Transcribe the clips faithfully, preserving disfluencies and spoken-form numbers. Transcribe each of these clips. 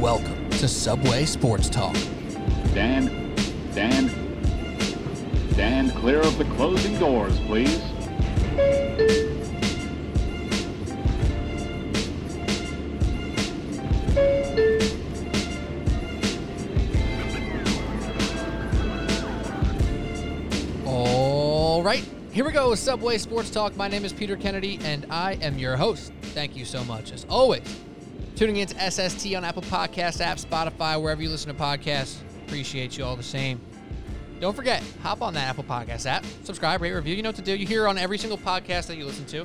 Welcome to Subway Sports Talk. Stand, stand, stand clear of the closing doors, please. All right, here we go with Subway Sports Talk. My name is Peter Kennedy, and I am your host. Thank you so much, as always, tuning in to S S T on Apple Podcasts, app, Spotify, wherever you listen to podcasts. Appreciate you all the same. Don't forget, hop on that Apple Podcasts app, subscribe, rate, review. You know what to do. You hear on every single podcast that you listen to,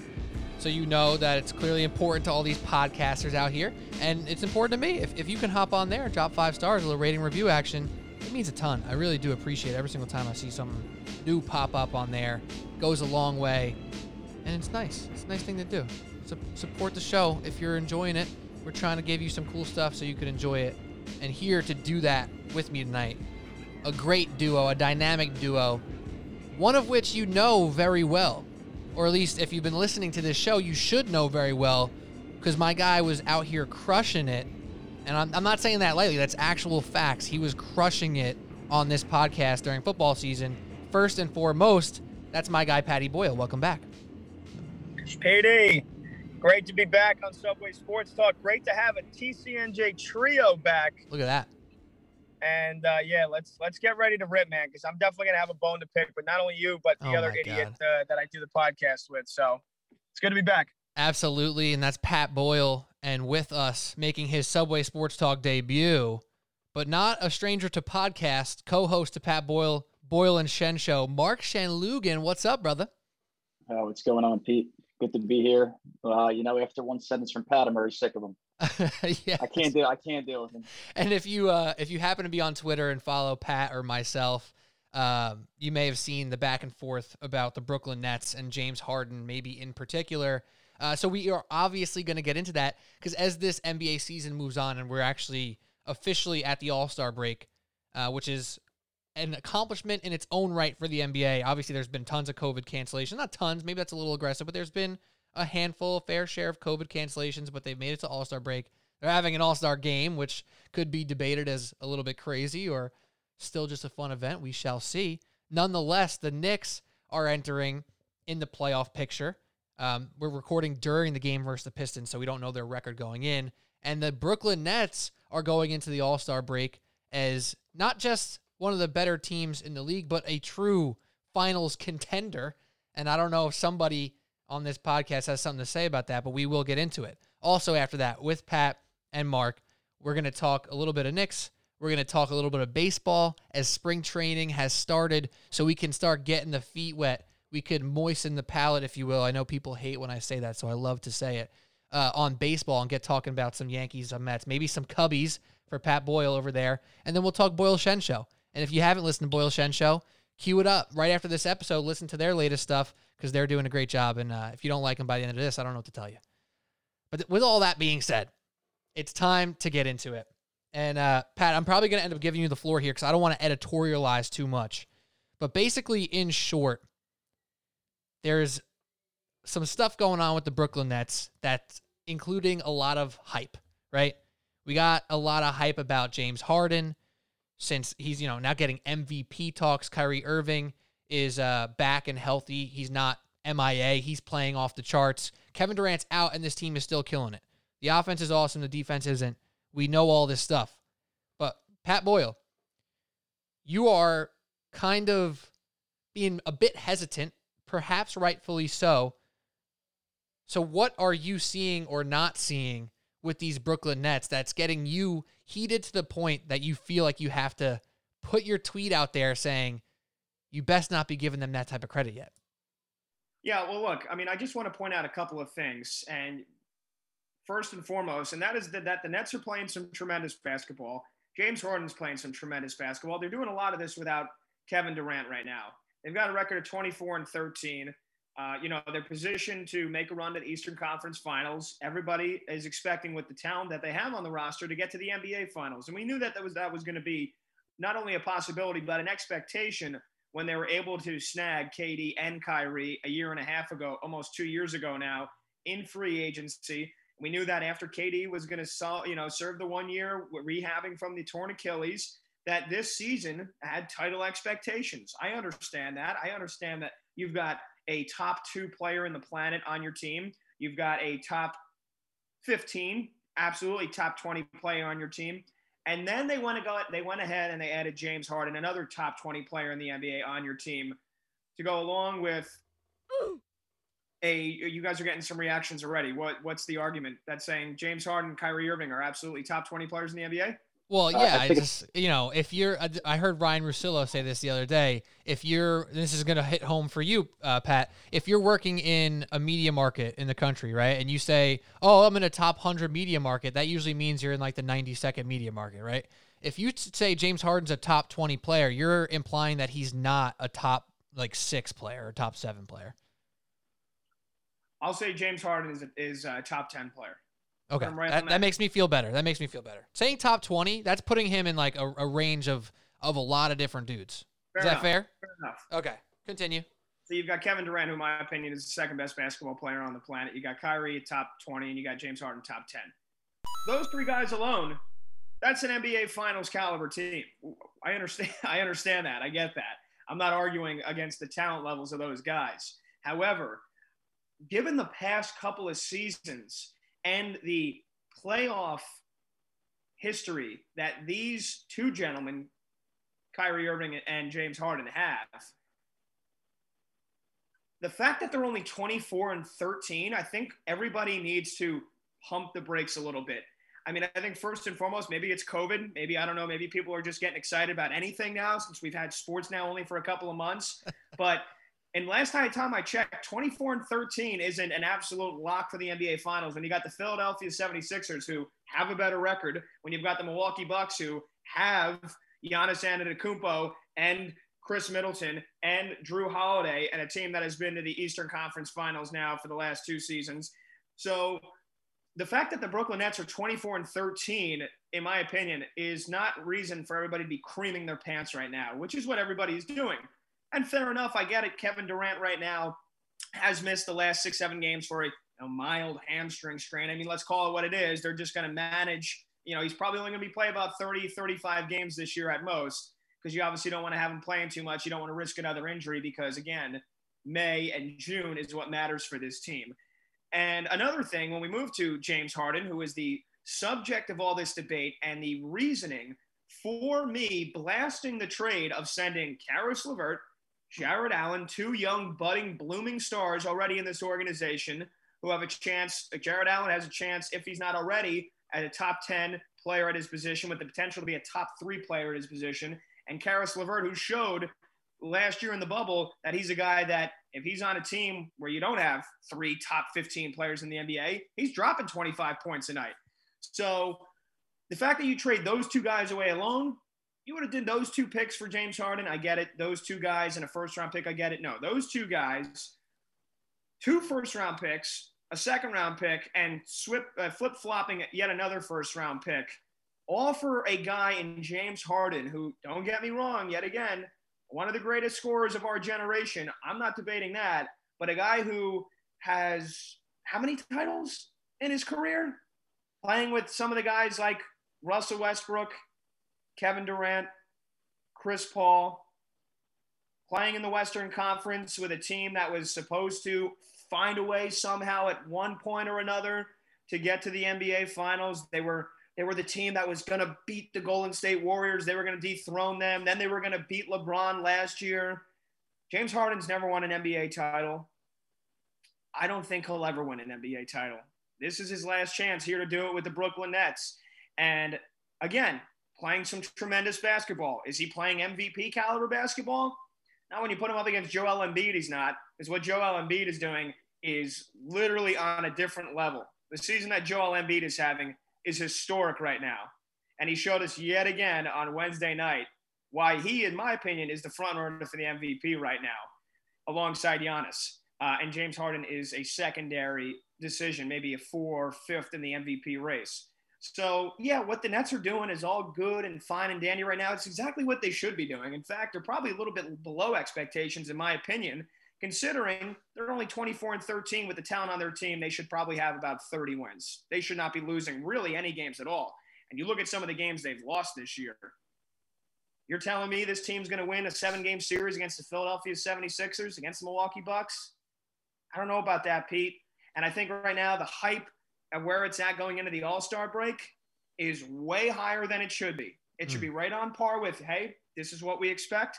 so you know that it's clearly important to all these podcasters out here, and it's important to me. If, if you can hop on there, drop five stars, a little rating review action, it means a ton. I really do appreciate it. Every single time I see something new pop up on there, it goes a long way, and it's nice. It's a nice thing to do. So support the show if you're enjoying it. We're trying to give you some cool stuff so you can enjoy it. And here to do that with me tonight, a great duo, a dynamic duo, one of which you know very well, or at least if you've been listening to this show, you should know very well, because my guy was out here crushing it. And I'm, I'm not saying that lightly. That's actual facts. He was crushing it on this podcast during football season. First and foremost, that's my guy, Patty Boyle. Welcome back. P D. Great to be back on Subway Sports Talk. Great to have a T C N J trio back. Look at that. And uh, yeah, let's let's get ready to rip, man, because I'm definitely gonna have a bone to pick with not only you but the oh other idiot uh, that I do the podcast with. So it's good to be back. Absolutely, and that's Pat Boyle, and with us making his Subway Sports Talk debut, but not a stranger to podcast, co-host to Pat Boyle, Boyle and Shen Show, Mark Shenloogian. What's up, brother? Oh, what's going on, Pete? Good to be here. Uh, you know, after one sentence from Pat, I'm already sick of him. Yes. I can't deal. I can't deal with him. And if you uh, if you happen to be on Twitter and follow Pat or myself, um, you may have seen the back and forth about the Brooklyn Nets and James Harden, maybe in particular. Uh, so we are obviously going to get into that, because as this N B A season moves on and we're actually officially at the All-Star break, uh, which is an accomplishment in its own right for the N B A. Obviously, there's been tons of COVID cancellations. Not tons, maybe that's a little aggressive, but there's been a handful, a fair share of COVID cancellations, but they've made it to All-Star break. They're having an All-Star game, which could be debated as a little bit crazy or still just a fun event. We shall see. Nonetheless, the Knicks are entering in the playoff picture. Um, we're recording during the game versus the Pistons, so we don't know their record going in. And the Brooklyn Nets are going into the All-Star break as not just one of the better teams in the league, but a true finals contender. And I don't know if somebody on this podcast has something to say about that, but we will get into it. Also after that, with Pat and Mark, we're going to talk a little bit of Knicks. We're going to talk a little bit of baseball as spring training has started, so we can start getting the feet wet. We could moisten the palate, if you will. I know people hate when I say that, so I love to say it, uh, on baseball, and get talking about some Yankees, some Mets, maybe some Cubbies for Pat Boyle over there. And then we'll talk Boyle Shen Show. And if you haven't listened to Boyle Shen Show, cue it up right after this episode. Listen to their latest stuff, because they're doing a great job. And uh, if you don't like them by the end of this, I don't know what to tell you. But th- with all that being said, it's time to get into it. And uh, Pat, I'm probably going to end up giving you the floor here, because I don't want to editorialize too much. But basically, in short, there's some stuff going on with the Brooklyn Nets that's including a lot of hype, right? We got a lot of hype about James Harden, since he's, you know, now getting M V P talks. Kyrie Irving is uh, back and healthy. He's not M I A. He's playing off the charts. Kevin Durant's out, and this team is still killing it. The offense is awesome. The defense isn't. We know all this stuff. But Pat Boyle, you are kind of being a bit hesitant, perhaps rightfully so. So what are you seeing or not seeing with these Brooklyn Nets that's getting you heated to the point that you feel like you have to put your tweet out there saying you best not be giving them that type of credit yet? Yeah, well, look, I mean, I just want to point out a couple of things. And first and foremost, and that is that, that the Nets are playing some tremendous basketball. James Harden's playing some tremendous basketball. They're doing a lot of this without Kevin Durant right now. They've got a record of twenty-four and thirteen. Uh, you know, they're positioned to make a run to the Eastern Conference Finals. Everybody is expecting, with the talent that they have on the roster, to get to the N B A Finals. And we knew that that was, that was going to be not only a possibility, but an expectation when they were able to snag K D and Kyrie a year and a half ago, almost two years ago now, in free agency. We knew that after K D was going to, you know, serve the one year rehabbing from the torn Achilles, that this season had title expectations. I understand that. I understand that you've got a top two player in the planet on your team. You've got a top fifteen, absolutely top twenty player on your team. And then they want to go. They went ahead and they added James Harden, another top twenty player in the N B A, on your team, to go along with a. You guys are getting some reactions already. What What's the argument that's saying James Harden, Kyrie Irving are absolutely top twenty players in the N B A? Well, yeah, uh, I just, you know, if you're, I heard Ryan Russillo say this the other day. If you're, this is going to hit home for you, uh, Pat. If you're working in a media market in the country, right, and you say, "Oh, I'm in a top one hundred media market," that usually means you're in like the ninety-second media market, right? If you say James Harden's a top twenty player, you're implying that he's not a top like six player or top seven player. I'll say James Harden is a, is a top ten player. Okay, right that, that. that makes me feel better. That makes me feel better. Saying top twenty, that's putting him in like a, a range of, of a lot of different dudes. Fair is that enough. fair? Fair enough. Okay, continue. So you've got Kevin Durant, who in my opinion is the second best basketball player on the planet. You got Kyrie top twenty, and you got James Harden top ten. Those three guys alone, that's an N B A Finals caliber team. I understand. I understand that. I get that. I'm not arguing against the talent levels of those guys. However, given the past couple of seasons and the playoff history that these two gentlemen, Kyrie Irving and James Harden, have, the fact that they're only twenty-four and thirteen, I think everybody needs to pump the brakes a little bit. I mean, I think first and foremost, maybe it's COVID. Maybe, I don't know, maybe people are just getting excited about anything now since we've had sports now only for a couple of months. But and last time I checked, twenty-four and thirteen isn't an absolute lock for the N B A Finals. When you got the Philadelphia seventy-sixers, who have a better record, when you've got the Milwaukee Bucks, who have Giannis Antetokounmpo and Chris Middleton and Drew Holiday, and a team that has been to the Eastern Conference Finals now for the last two seasons. So the fact that the Brooklyn Nets are twenty-four and thirteen, in my opinion, is not reason for everybody to be creaming their pants right now, which is what everybody's doing. And fair enough, I get it. Kevin Durant right now has missed the last six, seven games for a, a mild hamstring strain. I mean, let's call it what it is. They're just going to manage. You know, he's probably only going to be playing about thirty, thirty-five games this year at most, because you obviously don't want to have him playing too much. You don't want to risk another injury because, again, May and June is what matters for this team. And another thing, when we move to James Harden, who is the subject of all this debate and the reasoning for me blasting the trade of sending Caris LeVert, Jarrett Allen, two young, budding, blooming stars already in this organization who have a chance. Jarrett Allen has a chance, if he's not already, at a top ten player at his position, with the potential to be a top three player at his position. And Caris LeVert, who showed last year in the bubble that he's a guy that if he's on a team where you don't have three top fifteen players in the N B A, he's dropping twenty-five points a night. So the fact that you trade those two guys away alone, you would have did those two picks for James Harden. I get it. Those two guys and a first-round pick, I get it. No, those two guys, two first-round picks, a second-round pick, and flip-flopping yet another first-round pick, all for a guy in James Harden who, don't get me wrong, yet again, one of the greatest scorers of our generation. I'm not debating that, but a guy who has how many titles in his career? Playing with some of the guys like Russell Westbrook, Kevin Durant, Chris Paul, playing in the Western Conference with a team that was supposed to find a way somehow at one point or another to get to the N B A Finals. They were they were the team that was going to beat the Golden State Warriors. They were going to dethrone them. Then they were going to beat LeBron last year. James Harden's never won an N B A title. I don't think he'll ever win an N B A title. This is his last chance here to do it with the Brooklyn Nets. And again, playing some tremendous basketball. Is he playing M V P caliber basketball? Now, when you put him up against Joel Embiid, he's not. Because what Joel Embiid is doing is literally on a different level. The season that Joel Embiid is having is historic right now. And he showed us yet again on Wednesday night why he, in my opinion, is the front runner for the M V P right now, alongside Giannis. Uh, and James Harden is a secondary decision, maybe a four or fifth in the M V P race. So, yeah, what the Nets are doing is all good and fine and dandy right now. It's exactly what they should be doing. In fact, they're probably a little bit below expectations, in my opinion, Considering they're only twenty-four and thirteen with the talent on their team, they should probably have about thirty wins. They should not be losing really any games at all. And you look at some of the games they've lost this year. You're telling me this team's going to win a seven-game series against the Philadelphia seventy-sixers, against the Milwaukee Bucks? I don't know about that, Pete. And I think right now the hype and where it's at going into the All-Star break is way higher than it should be. It should be right on par with, hey, this is what we expect.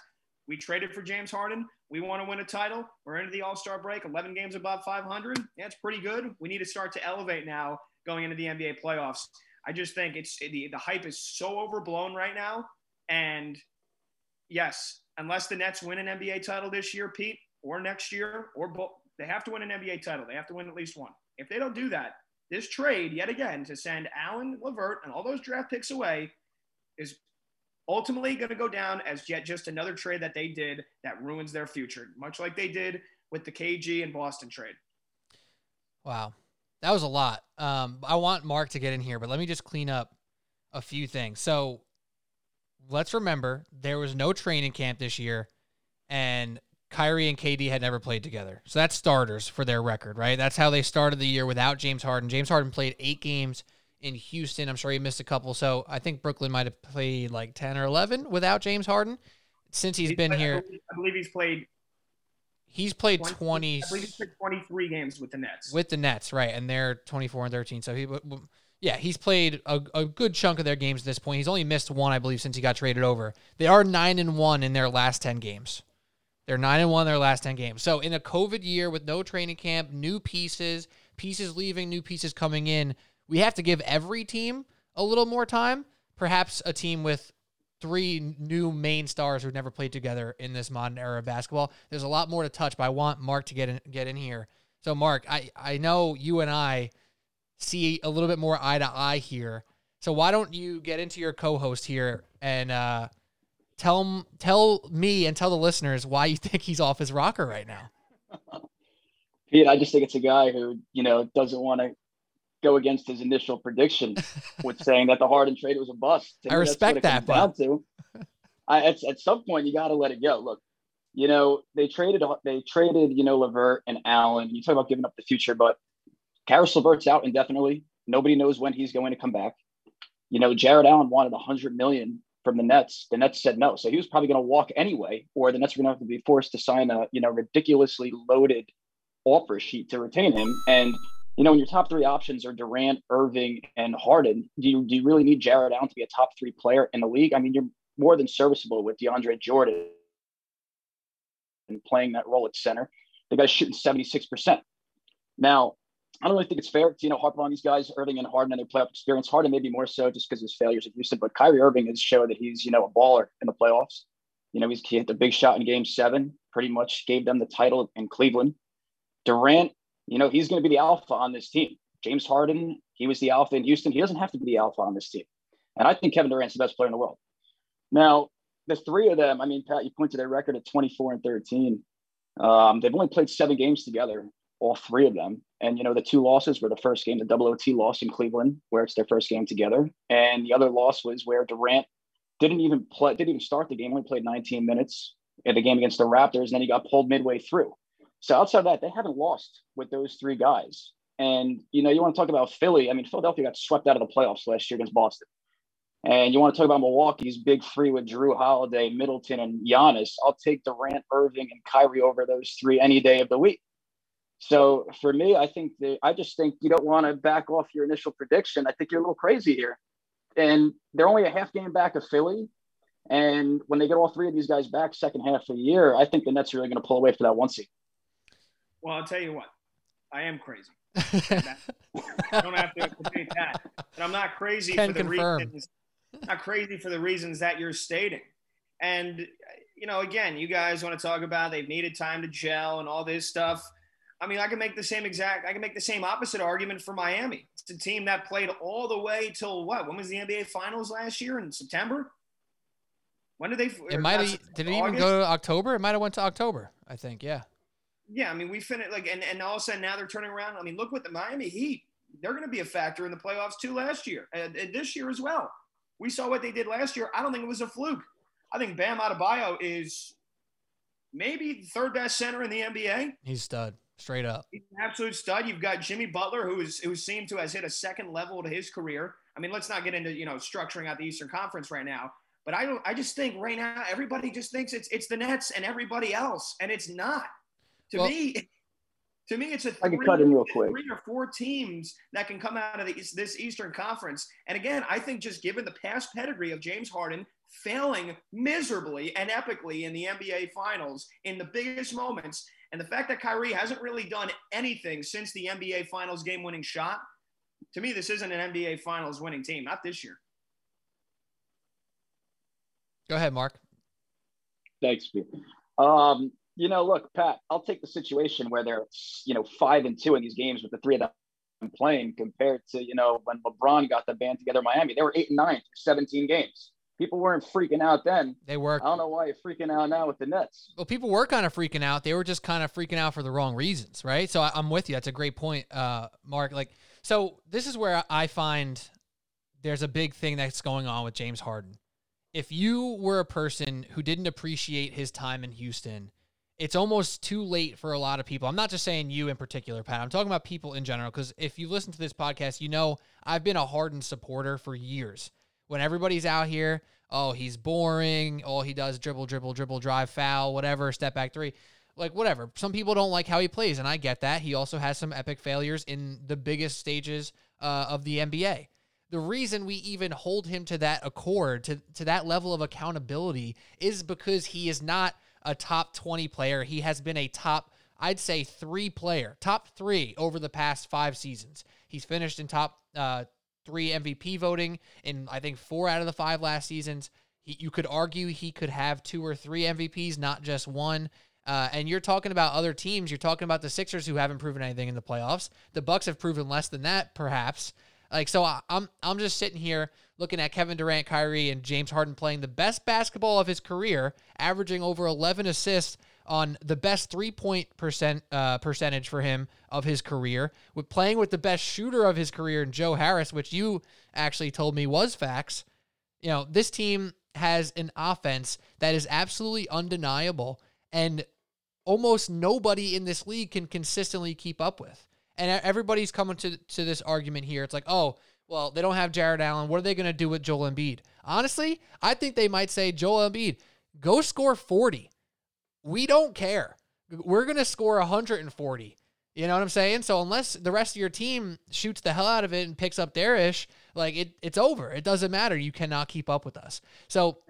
We traded for James Harden. We want to win a title. We're into the All-Star break, eleven games above five hundred. Yeah, it's pretty good. We need to start to elevate now going into the N B A playoffs. I just think it's the, the hype is so overblown right now. And, yes, unless the Nets win an N B A title this year, Pete, or next year, or both, they have to win an N B A title. They have to win at least one. If they don't do that, this trade, yet again, to send Allen, LeVert, and all those draft picks away is ultimately going to go down as yet just another trade that they did that ruins their future, much like they did with the K G and Boston trade. Wow. That was a lot. Um, I want Mark to get in here, but let me just clean up a few things. So let's remember there was no training camp this year, and Kyrie and K D had never played together. So that's starters for their record, right? That's how they started the year without James Harden. James Harden played eight games in Houston. I'm sure he missed a couple. So I think Brooklyn might have played like ten or eleven without James Harden since he's, he's been played, here. I believe, I believe he's played. He's played twenty. twenty I believe he's played twenty-three games with the Nets. With the Nets, right? And they're twenty-four and thirteen. So he, yeah, he's played a, a good chunk of their games at this point. He's only missed one, I believe, since he got traded over. They are nine and one in their last ten games. They're nine and one in their last ten games. So in a COVID year with no training camp, new pieces, pieces leaving, new pieces coming in. We have to give every team a little more time, perhaps a team with three new main stars who've never played together in this modern era of basketball. There's a lot more to touch, but I want Mark to get in, get in here. So, Mark, I, I know you and I see a little bit more eye-to-eye here, so why don't you get into your co-host here and uh, tell tell me and tell the listeners why you think he's off his rocker right now. Pete, I just think it's a guy who, you know, doesn't want to go against his initial prediction with saying that the Harden trade was a bust. I, I mean, respect that. Down to, I, at, at some point, you got to let it go. Look, you know, they traded, they traded, you know, LeVert and Allen. You talk about giving up the future, but Caris LeVert's out indefinitely. Nobody knows when he's going to come back. You know, Jarrett Allen wanted a hundred million from the Nets. The Nets said no. So he was probably going to walk anyway, or the Nets were going to have to be forced to sign a, you know, ridiculously loaded offer sheet to retain him. And, you know, when your top three options are Durant, Irving, and Harden, do you, do you really need Jarrett Allen to be a top three player in the league? I mean, you're more than serviceable with DeAndre Jordan and playing that role at center. The guy's shooting seventy-six percent. Now, I don't really think it's fair to, you know, harp on these guys, Irving and Harden, and their playoff experience. Harden maybe more so just because of his failures at Houston, but Kyrie Irving has shown that he's, you know, a baller in the playoffs. You know, he's, he hit the big shot in game seven, pretty much gave them the title in Cleveland. Durant, you know, he's going to be the alpha on this team. James Harden, he was the alpha in Houston. He doesn't have to be the alpha on this team. And I think Kevin Durant's the best player in the world. Now, the three of them, I mean, Pat, you point to their record at twenty-four and thirteen. Um, they've only played seven games together, all three of them. And, you know, the two losses were the first game, the double O T loss in Cleveland, where it's their first game together. And the other loss was where Durant didn't even play, didn't even start the game, only played nineteen minutes in the game against the Raptors, and then he got pulled midway through. So outside of that, they haven't lost with those three guys. And, you know, you want to talk about Philly. I mean, Philadelphia got swept out of the playoffs last year against Boston. And you want to talk about Milwaukee's big three with Drew Holiday, Middleton, and Giannis. I'll take Durant, Irving, and Kyrie over those three any day of the week. So for me, I think that I just think you don't want to back off your initial prediction. I think you're a little crazy here. And they're only a half game back of Philly. And when they get all three of these guys back second half of the year, I think the Nets are really going to pull away for that one seed. Well, I'll tell you what, I am crazy. I don't have to debate that. But I'm not crazy Can for the confirm. reasons not crazy for the reasons that you're stating. And you know, again, you guys want to talk about they've needed time to gel and all this stuff. I mean, I can make the same exact I can make the same opposite argument for Miami. It's a team that played all the way till what? When was the N B A Finals last year in September? When did they It might have did it even go to October? It might have went to October, I think, yeah. Yeah, I mean, we finished like, and, and all of a sudden now they're turning around. I mean, look what the Miami Heat, they're going to be a factor in the playoffs too last year and, and this year as well. We saw what they did last year. I don't think it was a fluke. I think Bam Adebayo is maybe the third best center in the N B A. He's stud, straight up. He's an absolute stud. You've got Jimmy Butler, who is who seemed to has hit a second level to his career. I mean, let's not get into, you know, structuring out the Eastern Conference right now. But I don't. I just think right now everybody just thinks it's it's the Nets and everybody else, and it's not. To well, me, to me, it's a three, cut in real quick. three or four teams that can come out of the, this Eastern Conference. And again, I think just given the past pedigree of James Harden failing miserably and epically in the N B A Finals in the biggest moments, and the fact that Kyrie hasn't really done anything since the N B A Finals game-winning shot, to me, this isn't an N B A Finals winning team. Not this year. Go ahead, Mark. Thanks, Pete. Um, you know, look, Pat, I'll take the situation where they're, you know, five and two in these games with the three of them playing compared to, you know, when LeBron got the band together in Miami. They were eight and nine, seventeen games. People weren't freaking out then. They were. I don't know why you're freaking out now with the Nets. Well, people were kind of freaking out. They were just kind of freaking out for the wrong reasons, right? So I, I'm with you. That's a great point, uh, Mark. Like, so this is where I find there's a big thing that's going on with James Harden. If you were a person who didn't appreciate his time in Houston, it's almost too late for a lot of people. I'm not just saying you in particular, Pat. I'm talking about people in general, because if you listen to this podcast, you know I've been a Harden supporter for years. When everybody's out here, oh, he's boring. Oh, he does dribble, dribble, dribble, drive, foul, whatever, step back three. Like, whatever. Some people don't like how he plays, and I get that. He also has some epic failures in the biggest stages uh, of the N B A. The reason we even hold him to that accord, to, to that level of accountability, is because he is not a top twenty player. He has been a top, I'd say, three player, top three over the past five seasons. He's finished in top uh, three M V P voting in, I think, four out of the five last seasons. He, you could argue he could have two or three M V Ps, not just one. Uh, and you're talking about other teams. You're talking about the Sixers, who haven't proven anything in the playoffs. The Bucks have proven less than that, perhaps. Like, so I, I'm I'm just sitting here looking at Kevin Durant, Kyrie, and James Harden playing the best basketball of his career, averaging over eleven assists on the best three-point percent uh, percentage for him of his career, with playing with the best shooter of his career in Joe Harris, which you actually told me was facts. You know, this team has an offense that is absolutely undeniable, and almost nobody in this league can consistently keep up with. And everybody's coming to, to this argument here. It's like, oh, well, they don't have Jarrett Allen. What are they going to do with Joel Embiid? Honestly, I think they might say, Joel Embiid, go score forty. We don't care. We're going to score one hundred forty. You know what I'm saying? So unless the rest of your team shoots the hell out of it and picks up their ish, like it, it's over. It doesn't matter. You cannot keep up with us. So...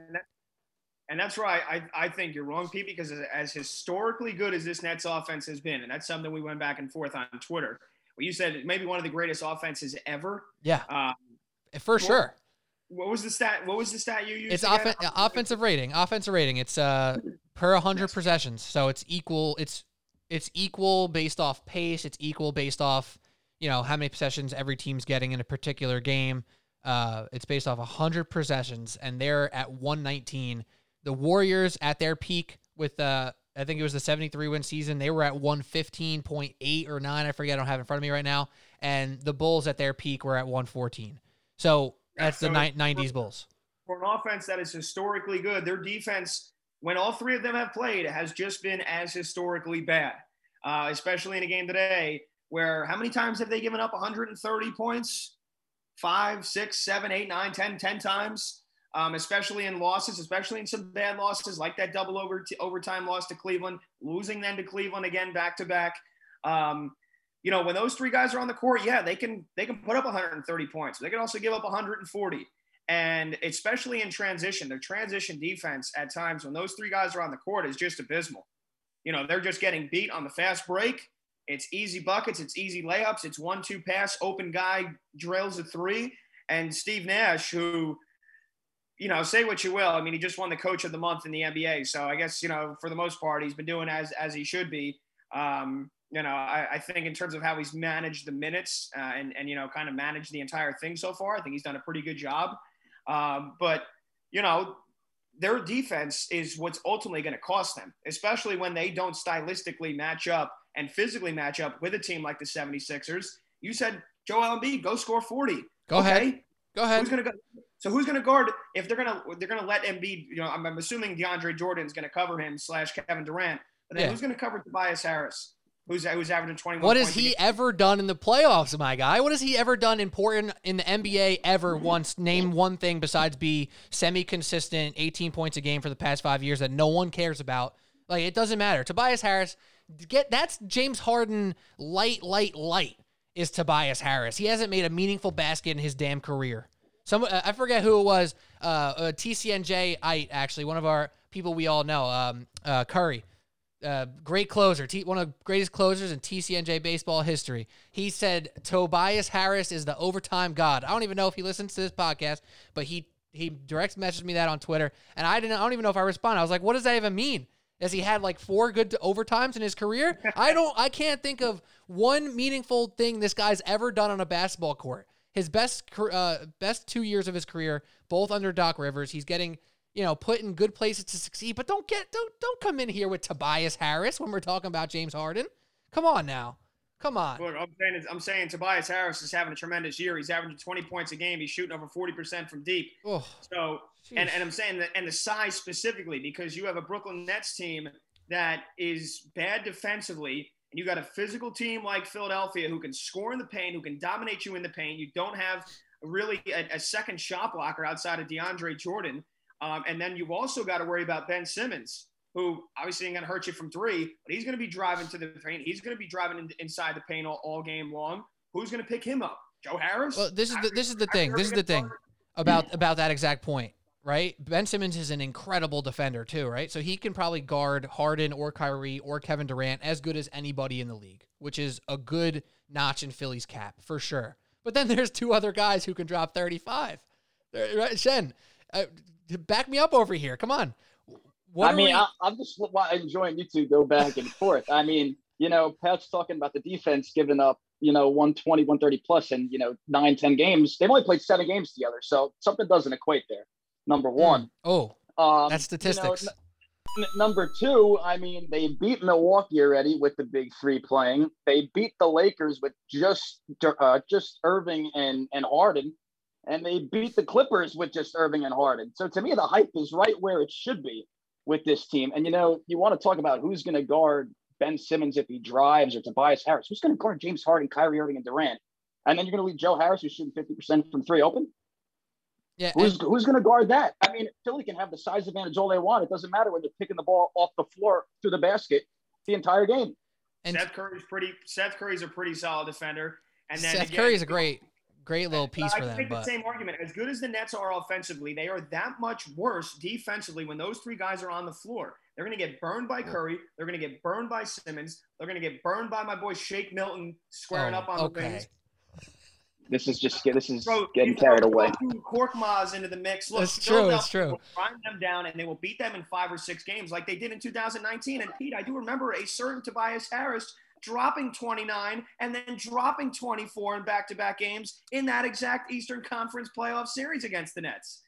And that's why I, I think you're wrong, Pete, because as, as historically good as this Nets offense has been, and that's something we went back and forth on Twitter, well, you said maybe one of the greatest offenses ever. Yeah, um, for what, sure. What was the stat? What was the stat you used? It's off- offensive rating. Offensive rating. It's uh per one hundred possessions, so it's equal. It's it's equal based off pace. It's equal based off, you know, how many possessions every team's getting in a particular game. Uh, it's based off one hundred possessions, and they're at one nineteen. The Warriors at their peak with, uh, I think it was the seventy-three win season, they were at one fifteen point eight or nine. I forget, I don't have it in front of me right now. And the Bulls at their peak were at one fourteen. So that's yeah, so the nineties for, Bulls. For an offense that is historically good, their defense, when all three of them have played, has just been as historically bad, uh, especially in a game today where how many times have they given up one hundred thirty points? Five, six, seven, eight, nine, ten, ten times. Um, especially in losses, especially in some bad losses, like that double over t- overtime loss to Cleveland, losing then to Cleveland again back-to-back. Um, you know, when those three guys are on the court, yeah, they can they can put up one hundred thirty points. They can also give up one hundred forty. And especially in transition, their transition defense at times when those three guys are on the court is just abysmal. You know, they're just getting beat on the fast break. It's easy buckets. It's easy layups. It's one-two pass. Open guy drills a three. And Steve Nash, who – you know, say what you will. I mean, he just won the coach of the month in the N B A. So I guess, you know, for the most part, he's been doing as, as he should be. Um, you know, I, I think in terms of how he's managed the minutes uh, and, and, you know, kind of managed the entire thing so far, I think he's done a pretty good job. Um, but, you know, their defense is what's ultimately going to cost them, especially when they don't stylistically match up and physically match up with a team like the seventy-sixers. You said, Joel Embiid, go score forty. Go okay. ahead. Go ahead. Who's gonna go? So who's gonna guard if they're gonna they're gonna let Embiid? You know, I'm, I'm assuming DeAndre Jordan's gonna cover him slash Kevin Durant. But then yeah. who's gonna cover Tobias Harris? Who's who's averaging twenty-one? What has he ever done in the playoffs, my guy? What has he ever done important in the N B A ever once? Name one thing besides be semi-consistent, eighteen points a game for the past five years that no one cares about. Like, it doesn't matter. Tobias Harris, get that's James Harden light, light, light is Tobias Harris. He hasn't made a meaningful basket in his damn career. Some uh, I forget who it was, uh, uh, T C N J, I actually, one of our people we all know, um, uh, Curry. Uh, great closer, T- one of the greatest closers in T C N J baseball history. He said Tobias Harris is the overtime god. I don't even know if he listens to this podcast, but he he direct messaged me that on Twitter, and I didn't. I don't even know if I responded. I was like, "What does that even mean? Has he had like four good overtimes in his career? I don't. I can't think of one meaningful thing this guy's ever done on a basketball court. His best uh, best two years of his career, both under Doc Rivers. He's getting." You know, put in good places to succeed, but don't get don't don't come in here with Tobias Harris when we're talking about James Harden. Come on now, come on. Look, I'm saying I'm saying Tobias Harris is having a tremendous year. He's averaging twenty points a game. He's shooting over forty percent from deep. Oh, so geez. and and I'm saying that and the size specifically because you have a Brooklyn Nets team that is bad defensively, and you got a physical team like Philadelphia who can score in the paint, who can dominate you in the paint. You don't have really a, a second shot blocker outside of DeAndre Jordan. Um, and then you've also got to worry about Ben Simmons, who obviously ain't going to hurt you from three, but he's going to be driving to the paint. He's going to be driving in, inside the paint all, all game long. Who's going to pick him up? Joe Harris? Well, this is the, this is the thing. This is the thing about about that exact point, right? Ben Simmons is an incredible defender too, right? So he can probably guard Harden or Kyrie or Kevin Durant as good as anybody in the league, which is a good notch in Philly's cap for sure. But then there's two other guys who can drop thirty-five. Right, Shen, uh, back me up over here. Come on. What I mean, we... I, I'm just enjoying you two go back and forth. I mean, you know, Pat's talking about the defense giving up, you know, one twenty, one thirty plus and, you know, nine, ten games. They've only played seven games together. So something doesn't equate there. Number one. Oh, um, that's statistics. You know, n- number two, I mean, they beat Milwaukee already with the big three playing. They beat the Lakers with just uh, just Irving and, and Harden. And they beat the Clippers with just Irving and Harden. So to me, the hype is right where it should be with this team. And, you know, you want to talk about who's going to guard Ben Simmons if he drives or Tobias Harris. Who's going to guard James Harden, Kyrie Irving, and Durant? And then you're going to leave Joe Harris, who's shooting fifty percent from three, open? Yeah. Who's, and- who's going to guard that? I mean, Philly can have the size advantage all they want. It doesn't matter when they're picking the ball off the floor through the basket the entire game. And Seth Curry's pretty. Seth Curry's a pretty solid defender. And then Seth again, Curry's a great – Great little piece for them. I think the same argument. As good as the Nets are offensively, they are that much worse defensively when those three guys are on the floor. They're going to get burned by Curry. They're going to get burned by Simmons. They're going to get burned by my boy Shake Milton squaring oh, up on okay. the wings. This is just this is Bro, getting carried away. Korkmaz into the mix. Look, it's true. It's true. Will grind them down, and they will beat them in five or six games like they did in two thousand nineteen. And Pete, I do remember a certain Tobias Harris dropping twenty-nine and then dropping twenty-four in back-to-back games in that exact Eastern Conference playoff series against the Nets.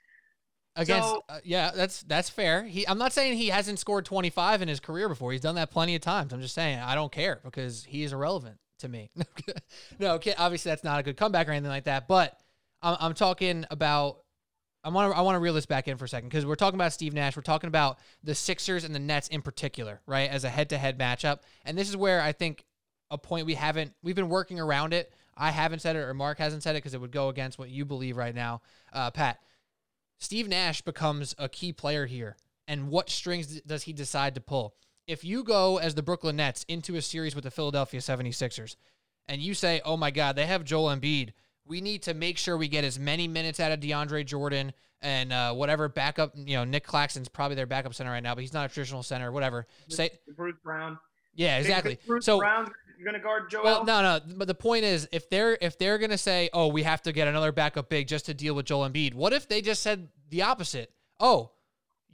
Against, so, uh, yeah, that's that's fair. He, I'm not saying he hasn't scored twenty-five in his career before. He's done that plenty of times. I'm just saying I don't care because he is irrelevant to me. No, okay, obviously that's not a good comeback or anything like that, but I'm, I'm talking about I want to I want to reel this back in for a second because we're talking about Steve Nash. We're talking about the Sixers and the Nets in particular, right, as a head-to-head matchup. And this is where I think a point we haven't – we've been working around it. I haven't said it or Mark hasn't said it because it would go against what you believe right now. Uh, Pat, Steve Nash becomes a key player here, and what strings does he decide to pull? If you go as the Brooklyn Nets into a series with the Philadelphia seventy-sixers and you say, oh, my God, they have Joel Embiid, we need to make sure we get as many minutes out of DeAndre Jordan and uh, whatever backup, you know, Nick Claxton's probably their backup center right now, but he's not a traditional center, whatever. Say Bruce Brown. Yeah, exactly. Bruce so Brown's going to guard Joel. Well, no, no. But the point is, if they're if they're going to say, oh, we have to get another backup big just to deal with Joel Embiid, what if they just said the opposite? Oh,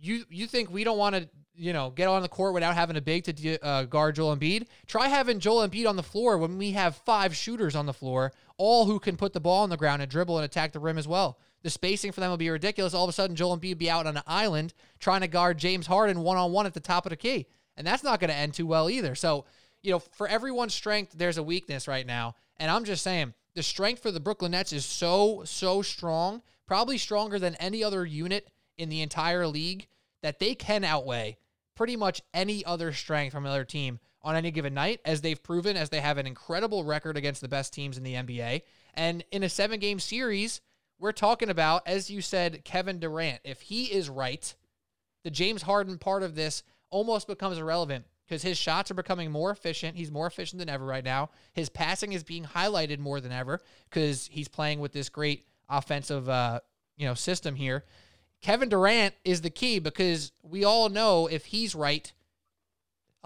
you you think we don't want to, you know, get on the court without having a big to de- uh, guard Joel Embiid? Try having Joel Embiid on the floor when we have five shooters on the floor, all who can put the ball on the ground and dribble and attack the rim as well. The spacing for them will be ridiculous. All of a sudden, Joel Embiid will be out on an island trying to guard James Harden one-on-one at the top of the key. And that's not going to end too well either. So, you know, for everyone's strength, there's a weakness right now. And I'm just saying, The strength for the Brooklyn Nets is so, so strong, probably stronger than any other unit in the entire league, that they can outweigh pretty much any other strength from another team on any given night, as they've proven, as they have an incredible record against the best teams in the N B A. And in a seven-game series, we're talking about, as you said, Kevin Durant. If he is right, the James Harden part of this almost becomes irrelevant, because his shots are becoming more efficient. He's more efficient than ever right now. His passing is being highlighted more than ever because he's playing with this great offensive uh, you know, system here. Kevin Durant is the key, because we all know if he's right,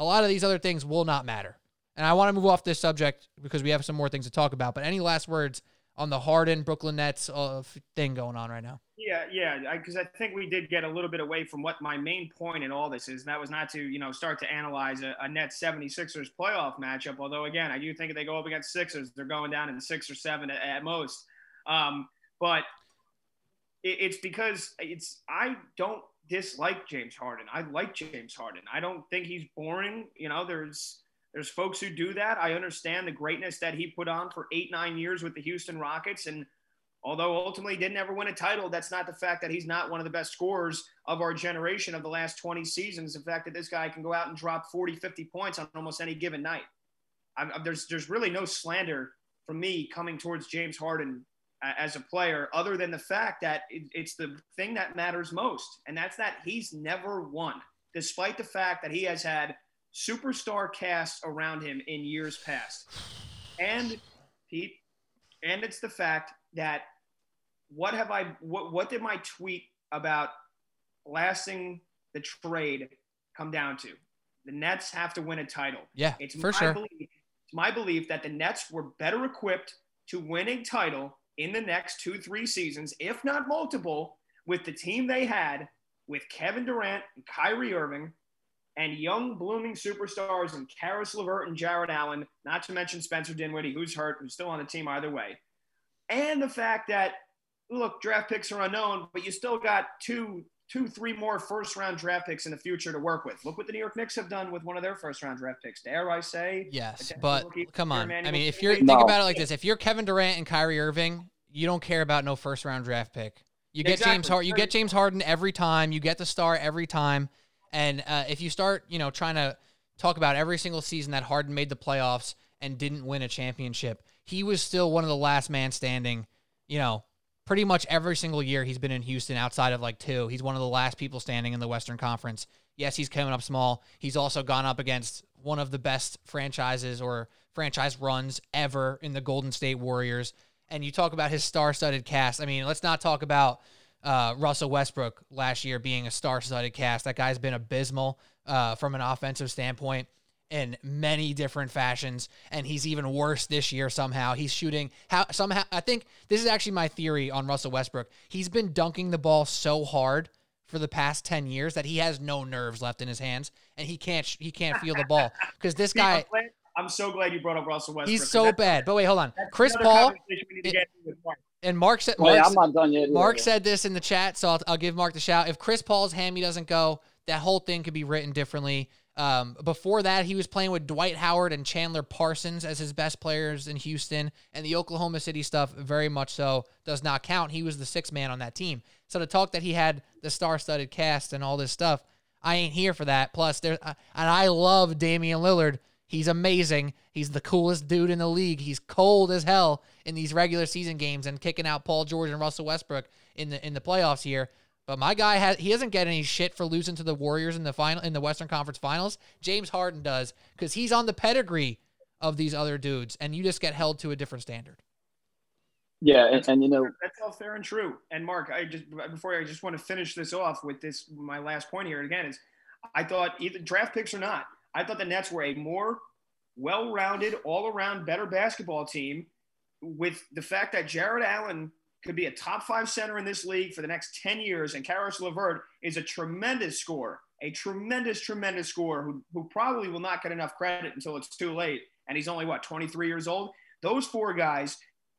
a lot of these other things will not matter. And I want to move off this subject because we have some more things to talk about. But any last words on the Harden Brooklyn Nets uh, thing going on right now? Yeah, yeah, because I, I think we did get a little bit away from what my main point in all this is, and that was not to, you know, start to analyze a, a Nets 76ers playoff matchup, although, again, I do think if they go up against Sixers, they're going down in six or seven at, at most. Um, but it, it's because it's I don't dislike James Harden. I like James Harden. I don't think he's boring. You know, there's there's folks who do that. I understand the greatness that he put on for eight, nine years with the Houston Rockets, and although ultimately didn't ever win a title, that's not the fact that he's not one of the best scorers of our generation of the last twenty seasons. The fact that this guy can go out and drop forty, fifty points on almost any given night. I'm, I'm, there's there's really no slander from me coming towards James Harden uh, as a player, other than the fact that it, it's the thing that matters most. And that's that he's never won, despite the fact that he has had superstar casts around him in years past. And Pete, and it's the fact that what have I, what, what did my tweet about lasting the trade come down to? The Nets have to win a title. Yeah, it's for my sure. Belief, it's my belief that the Nets were better equipped to win a title in the next two, three seasons, if not multiple, with the team they had, with Kevin Durant and Kyrie Irving and young blooming superstars and Caris LeVert and Jarrett Allen, not to mention Spencer Dinwiddie, who's hurt, who's still on the team either way. And the fact that, look, draft picks are unknown, but you still got two, two, three more first-round draft picks in the future to work with. Look what the New York Knicks have done with one of their first-round draft picks. Dare I say? Yes, but come on. I mean, if you're no. think about it like this: if you're Kevin Durant and Kyrie Irving, you don't care about no first-round draft pick. You get exactly. James Harden. You get James Harden every time. You get the star every time. And uh, if you start, you know, trying to talk about every single season that Harden made the playoffs and didn't win a championship, he was still one of the last man standing, you know, pretty much every single year he's been in Houston outside of like two. He's one of the last people standing in the Western Conference. Yes, he's coming up small. He's also gone up against one of the best franchises or franchise runs ever in the Golden State Warriors. And you talk about his star-studded cast. I mean, let's not talk about uh, Russell Westbrook last year being a star-studded cast. That guy's been abysmal uh, from an offensive standpoint in many different fashions, and he's even worse this year somehow. He's shooting how somehow I think this is actually my theory on Russell Westbrook. He's been dunking the ball so hard for the past ten years that he has no nerves left in his hands, and he can't he can't feel the ball because this guy I'm so glad you brought up Russell Westbrook. He's so bad. But wait, hold on. Chris Paul it, and Mark said Mark, I'm not done yet, Mark said this in the chat, so I'll, I'll give Mark the shout. If Chris Paul's hammy doesn't go, that whole thing could be written differently. Um, before that, he was playing with Dwight Howard and Chandler Parsons as his best players in Houston, and the Oklahoma City stuff very much so does not count. He was the sixth man on that team. So to talk that he had the star-studded cast and all this stuff, I ain't here for that. Plus, there, uh, and I love Damian Lillard. He's amazing. He's the coolest dude in the league. He's cold as hell in these regular season games and kicking out Paul George and Russell Westbrook in the in the playoffs here. But my guy has he doesn't get any shit for losing to the Warriors in the final in the Western Conference Finals. James Harden does, because he's on the pedigree of these other dudes, and you just get held to a different standard. Yeah, and, and you know that's all fair and true. And Mark, I just before I just want to finish this off with this my last point here. Again, is I thought either draft picks or not, I thought the Nets were a more well-rounded, all-around better basketball team with the fact that Jarrett Allen could be a top five center in this league for the next ten years. And Caris LeVert is a tremendous scorer, a tremendous, tremendous scorer who, who probably will not get enough credit until it's too late. And he's only, what, twenty-three years old? Those four guys,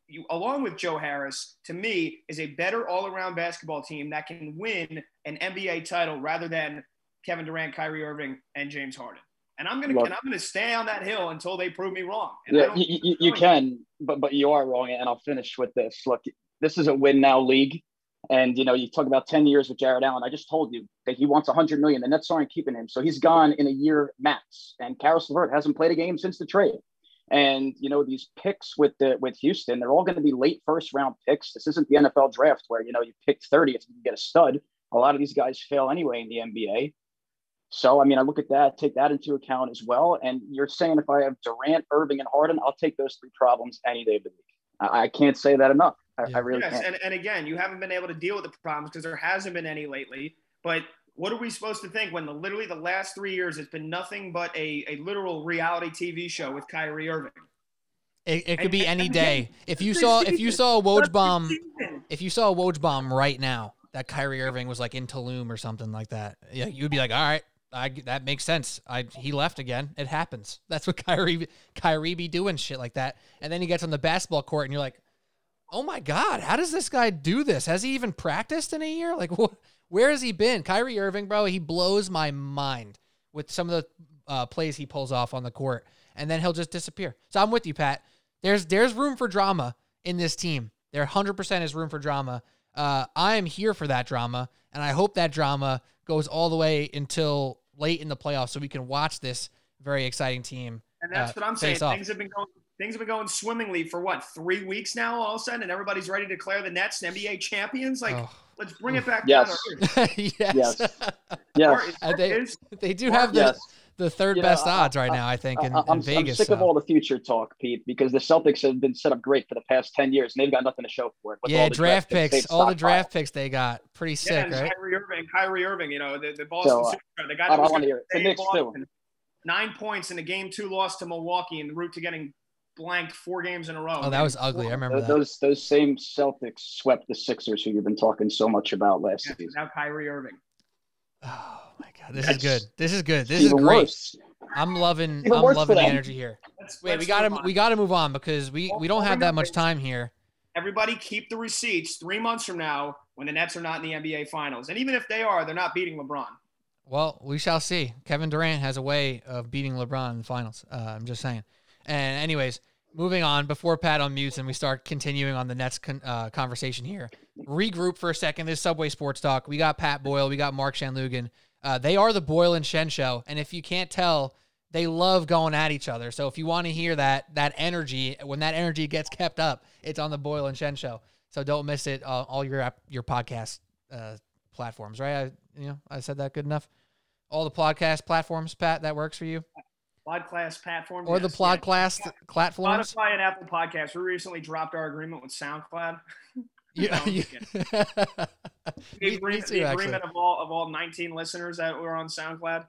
you, along with Joe Harris, to me, is a better all-around basketball team that can win an N B A title rather than Kevin Durant, Kyrie Irving, and James Harden. And I'm gonna Look, and I'm gonna stay on that hill until they prove me wrong. And yeah, I don't you, you, you can, but but you are wrong. And I'll finish with this. Look, this is a win now league, and you know you talk about ten years with Jarrett Allen. I just told you that he wants one hundred million dollars. The Nets aren't keeping him, so he's gone in a year max. And Caris LeVert hasn't played a game since the trade. And you know these picks with the with Houston, they're all going to be late first round picks. This isn't the N F L draft where you know you pick thirty if you can get a stud. A lot of these guys fail anyway in the N B A. So, I mean, I look at that, take that into account as well. And you're saying if I have Durant, Irving, and Harden, I'll take those three problems any day of the week. I, I can't say that enough. I, yeah. I really yes. can't. And, and again, you haven't been able to deal with the problems because there hasn't been any lately. But what are we supposed to think when the, literally the last three years it's been nothing but a, a literal reality T V show with Kyrie Irving? It, it could and, be any and, day. If you saw season. if you saw a Woj bomb, if you saw a Woj bomb right now that Kyrie Irving was like in Tulum or something like that, yeah, you'd be like, all right. I, that makes sense. I he left again. It happens. That's what Kyrie Kyrie be doing shit like that. And then he gets on the basketball court, and you're like, "Oh my God, how does this guy do this? Has he even practiced in a year? Like, wh- where has he been?" Kyrie Irving, bro, he blows my mind with some of the uh, plays he pulls off on the court, and then he'll just disappear. So I'm with you, Pat. There's there's room for drama in this team. There one hundred percent is room for drama. Uh, I am here for that drama, and I hope that drama goes all the way until late in the playoffs, so we can watch this very exciting team. And that's uh, what I'm saying. Off. Things have been going. Things have been going swimmingly for what three weeks now. All of a sudden, and everybody's ready to declare the Nets and N B A champions. Like, oh. let's bring it back. Yes. Down yes. yes. Yes. Or, they, is, they do have the yes. the third you know, best I, odds right I, now. I think I, in, I'm, in Vegas. I'm sick so. of all the future talk, Pete, because the Celtics have been set up great for the past ten years, and they've got nothing to show for it. With yeah, all the draft, draft picks. All the draft pile. picks they got. Pretty sick, yeah, and right? Kyrie Irving, Kyrie Irving, you know, the, the Boston so, uh, Super, the guy that I was going to save Boston, nine points in a game two loss to Milwaukee in the route to getting blanked four games in a row. Oh, that was ugly. I remember those, that. Those those same Celtics swept the Sixers, who you've been talking so much about last yeah, season. Now Kyrie Irving. Oh, my God. This that's, is good. This is good. This is great. Worse. I'm loving I'm loving the energy here. Let's, Wait, let's we got to we got to move on because we, well, we don't have that much time here. Everybody keep the receipts three months from now when the Nets are not in the N B A Finals. And even if they are, they're not beating LeBron. Well, we shall see. Kevin Durant has a way of beating LeBron in the Finals. Uh, I'm just saying. And anyways, moving on, before Pat unmutes and we start continuing on the Nets con- uh, conversation here, regroup for a second. This is Subway Sports Talk. We got Pat Boyle. We got Mark Shenloogian. Uh, they are the Boyle and Shen Show. And if you can't tell, they love going at each other. So if you want to hear that that energy, when that energy gets kept up, it's on the Boyle and Shen Show. So don't miss it on all your your podcast uh, platforms, right? I, you know, I said that good enough. All the podcast platforms, Pat, that works for you? Podcast platforms. Or yes, the podcast yeah. platforms. Spotify and Apple Podcasts. We recently dropped our agreement with SoundCloud. Yeah, no, the agreement, too, the agreement of all of all nineteen listeners that were on SoundCloud.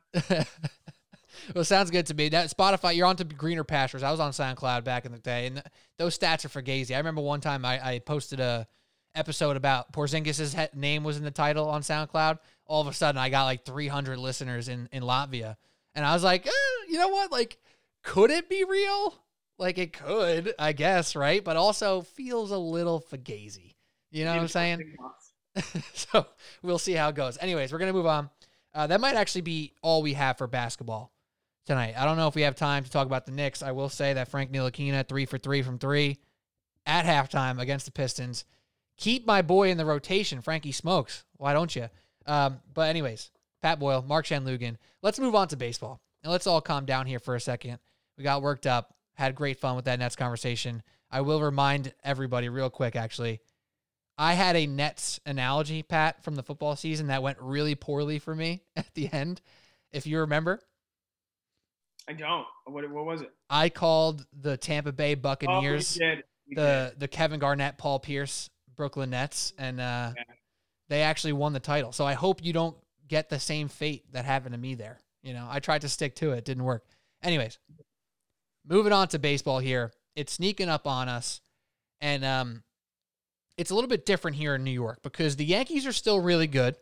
Well, sounds good to me. That Spotify, you're on to greener pastures. I was on SoundCloud back in the day, and those stats are fugazi. I remember one time I, I posted a episode about Porzingis's he- name was in the title on SoundCloud. All of a sudden, I got like three hundred listeners in, in Latvia, and I was like, eh, you know what? Like, could it be real? Like, it could, I guess, right? But also feels a little fugazi. You know what I'm saying? So we'll see how it goes. Anyways, we're going to move on. Uh, that might actually be all we have for basketball tonight. I don't know if we have time to talk about the Knicks. I will say that Frank Ntilikina, three for three from three at halftime against the Pistons. Keep my boy in the rotation, Frankie Smokes. Why don't you? Um, but anyways, Pat Boyle, Mark Shenloogian. Let's move on to baseball. And let's all calm down here for a second. We got worked up, had great fun with that Nets conversation. I will remind everybody real quick, actually, I had a Nets analogy, Pat, from the football season that went really poorly for me at the end, if you remember. I don't. What, what was it? I called the Tampa Bay Buccaneers, oh, we did. We the did. the Kevin Garnett, Paul Pierce, Brooklyn Nets, and uh, yeah. they actually won the title. So I hope you don't get the same fate that happened to me there. You know, I tried to stick to it. It didn't work. Anyways, moving on to baseball here. It's sneaking up on us, and um. It's a little bit different here in New York because the Yankees are still really good,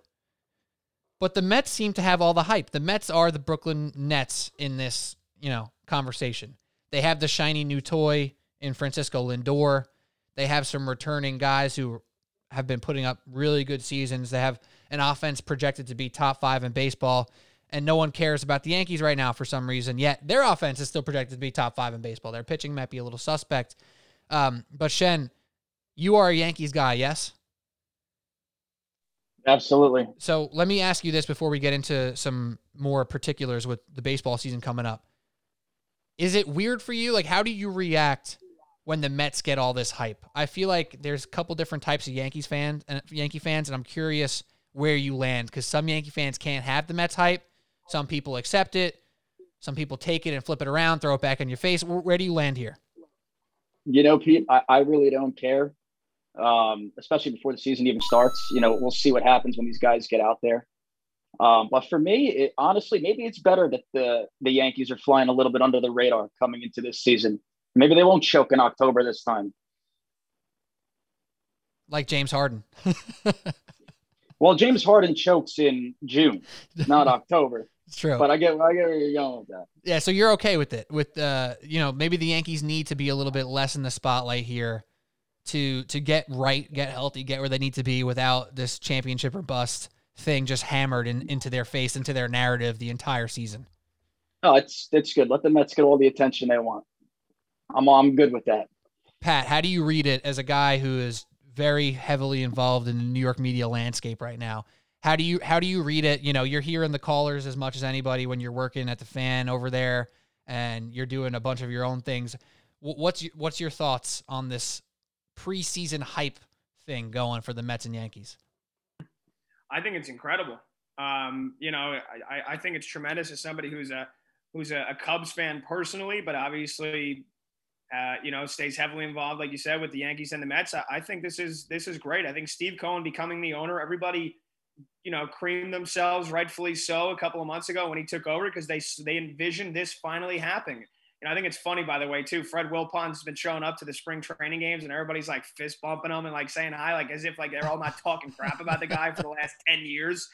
but the Mets seem to have all the hype. The Mets are the Brooklyn Nets in this, you know, conversation. They have the shiny new toy in Francisco Lindor. They have some returning guys who have been putting up really good seasons. They have an offense projected to be top five in baseball. and no one cares about the Yankees right now for some reason, yet their offense is still projected to be top five in baseball. Their pitching might be a little suspect. Um, but Shen, you are a Yankees guy, yes? Absolutely. So let me ask you this before we get into some more particulars with the baseball season coming up. Is it weird for you? Like, how do you react when the Mets get all this hype? I feel like there's a couple different types of Yankees fans, and Yankee fans, and I'm curious where you land, because some Yankee fans can't have the Mets hype. Some people accept it. Some people take it and flip it around, throw it back in your face. Where, where do you land here? You know, Pete, I, I really don't care, um, especially before the season even starts. You know, we'll see what happens when these guys get out there. Um, but for me, it, honestly, maybe it's better that the, the Yankees are flying a little bit under the radar coming into this season. Maybe they won't choke in October this time. Like James Harden. Well, James Harden chokes in June, not October. It's true. But I get, I get where you're going with that. Yeah, so you're okay with it. With, uh, you know, maybe the Yankees need to be a little bit less in the spotlight here to to get right, get healthy, get where they need to be without this championship or bust thing just hammered in, into their face, into their narrative the entire season. No, it's it's good. Let the Mets get all the attention they want. I'm I'm good with that. Pat, how do you read it as a guy who is very heavily involved in the New York media landscape right now? How do you how do you read it? You know, you're hearing the callers as much as anybody when you're working at the Fan over there, and you're doing a bunch of your own things. What's your, what's your thoughts on this preseason hype thing going for the Mets and Yankees? I think it's incredible. Um, you know, I, I think it's tremendous as somebody who's a who's a, a Cubs fan personally, but obviously, uh, you know, stays heavily involved, like you said, with the Yankees and the Mets. I, I think this is this is great. I think Steve Cohen becoming the owner, everybody, you know, creamed themselves, rightfully so, a couple of months ago when he took over, because they they envisioned this finally happening. And I think it's funny, by the way, too, Fred Wilpon's been showing up to the spring training games and everybody's like fist bumping him and like saying hi, like as if like they're all not talking crap about the guy for the last ten years.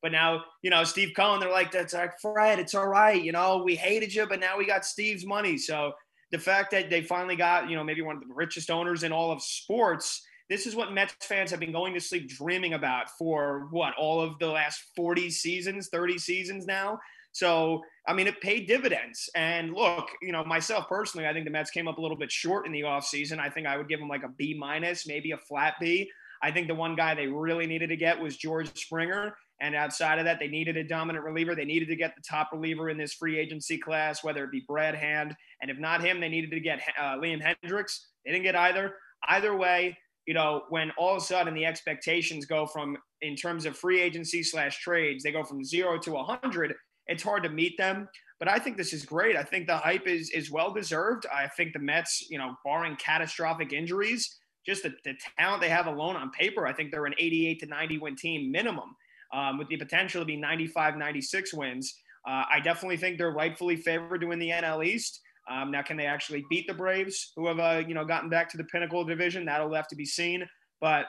But now, you know, Steve Cohen, they're like, that's like, Fred, it's all right. You know, we hated you, but now we got Steve's money. So the fact that they finally got, you know, maybe one of the richest owners in all of sports, this is what Mets fans have been going to sleep dreaming about for, what, all of the last forty seasons, thirty seasons now. So, I mean, it paid dividends. And look, you know, myself personally, I think the Mets came up a little bit short in the offseason. I think I would give them like a B minus, maybe a flat B. I think the one guy they really needed to get was George Springer. And outside of that, they needed a dominant reliever. They needed to get the top reliever in this free agency class, whether it be Brad Hand. And if not him, they needed to get uh, Liam Hendricks. They didn't get either. Either way, you know, when all of a sudden the expectations go from, in terms of free agency slash trades, they go from zero to one hundred, it's hard to meet them. But I think this is great. I think the hype is is well-deserved. I think the Mets, you know, barring catastrophic injuries, just the, the talent they have alone on paper, I think they're an eighty-eight to ninety win team minimum, um, with the potential to be ninety-five, ninety-six wins. Uh, I definitely think they're rightfully favored to win the N L East. Um, now, can they actually beat the Braves, who have, uh, you know, gotten back to the pinnacle of the division? That'll have to be seen. But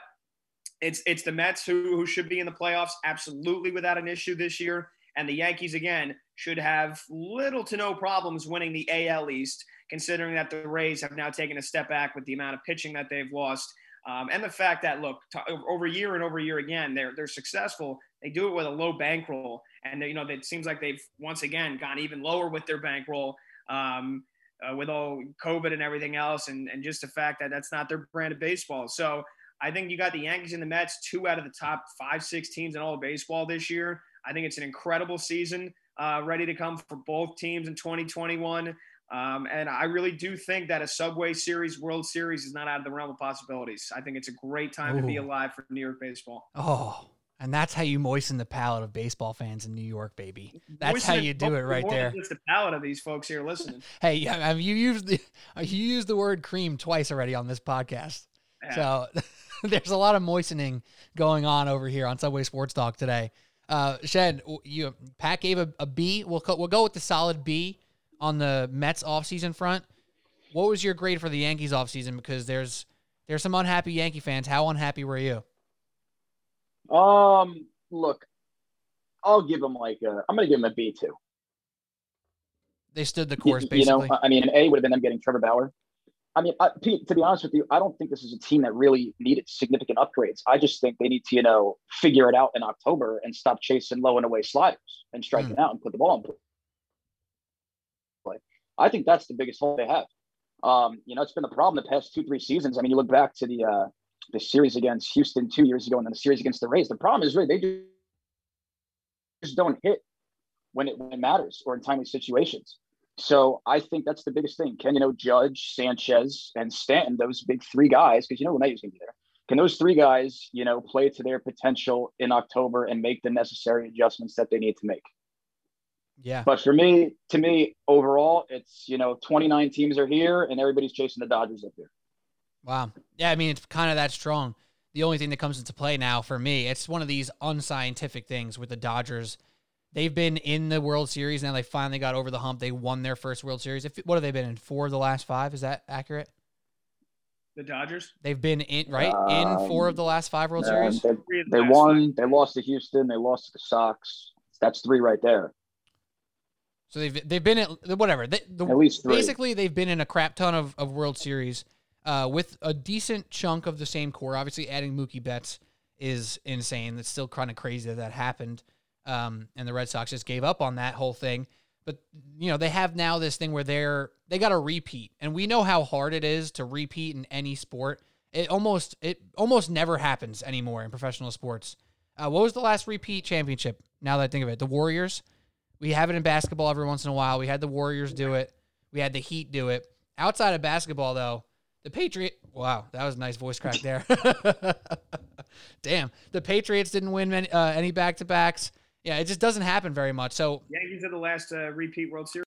it's it's the Mets who, who should be in the playoffs absolutely without an issue this year. And the Yankees, again, should have little to no problems winning the A L East, considering that the Rays have now taken a step back with the amount of pitching that they've lost. Um, and the fact that, look, t- over year and over year again, they're they're successful. They do it with a low bankroll. And, you know, it seems like they've, once again, gone even lower with their bankroll. Um, Uh, with all COVID and everything else, and, and just the fact that that's not their brand of baseball. So I think you got the Yankees and the Mets, two out of the top five, six teams in all of baseball this year. I think it's an incredible season, uh, ready to come for both teams in twenty twenty-one. Um, and I really do think that a Subway Series, World Series is not out of the realm of possibilities. I think it's a great time Ooh. to be alive for New York baseball. Oh, and that's how you moisten the palate of baseball fans in New York, baby. That's moisten how you do it right there. It's the palate of these folks here listening. Hey, yeah, I mean, you used the, you used the word cream twice already on this podcast. Yeah. So there's a lot of moistening going on over here on Subway Sports Talk today. Uh, Shen, you, Pat gave a, a B. We'll, co- we'll go with the solid B on the Mets offseason front. What was your grade for the Yankees offseason? Because there's there's some unhappy Yankee fans. How unhappy were you? Um, look, I'll give them like a, I'm going to give them a B too. They stood the course, basically. You know, I mean, an A would have been them getting Trevor Bauer. I mean, I, Pete, to be honest with you, I don't think this is a team that really needed significant upgrades. I just think they need to, you know, figure it out in October and stop chasing low and away sliders and striking mm. out and put the ball in play. I think that's the biggest hole they have. Um, you know, it's been the problem the past two, three seasons. I mean, you look back to the uh, the series against Houston two years ago and then the series against the Rays. The problem is really they just don't hit when it, when it matters or in timely situations. So I think that's the biggest thing. Can, you know, Judge, Sanchez, and Stanton, those big three guys, because you know Renee's going to be there. Can those three guys, you know, play to their potential in October and make the necessary adjustments that they need to make? Yeah. But for me, to me, overall, it's, you know, twenty-nine teams are here and everybody's chasing the Dodgers up here. Wow. Yeah, I mean, it's kind of that strong. The only thing that comes into play now for me, it's one of these unscientific things with the Dodgers. They've been in the World Series now. They finally got over the hump. They won their first World Series. If, what have they been in? Four of the last five? Is that accurate? The Dodgers? They've been in, right? Um, in four of the last five World Series? They, they won. They lost to Houston. They lost to the Sox. That's three right there. So they've they've been at, whatever. They, the, at least three. Basically, they've been in a crap ton of, of World Series uh, with a decent chunk of the same core. Obviously, adding Mookie Betts is insane. That's still kind of crazy that that happened. Um, and the Red Sox just gave up on that whole thing. But, you know, they have now this thing where they're, they got to repeat. And we know how hard it is to repeat in any sport. It almost, it almost never happens anymore in professional sports. Uh, what was the last repeat championship? Now that I think of it, the Warriors. We have it in basketball every once in a while. We had the Warriors do it. We had the Heat do it. Outside of basketball, though, the Patriot. Wow, that was a nice voice crack there. Damn. The Patriots didn't win many, uh, any back-to-backs. Yeah, it just doesn't happen very much. So Yankees are the last uh, repeat World Series.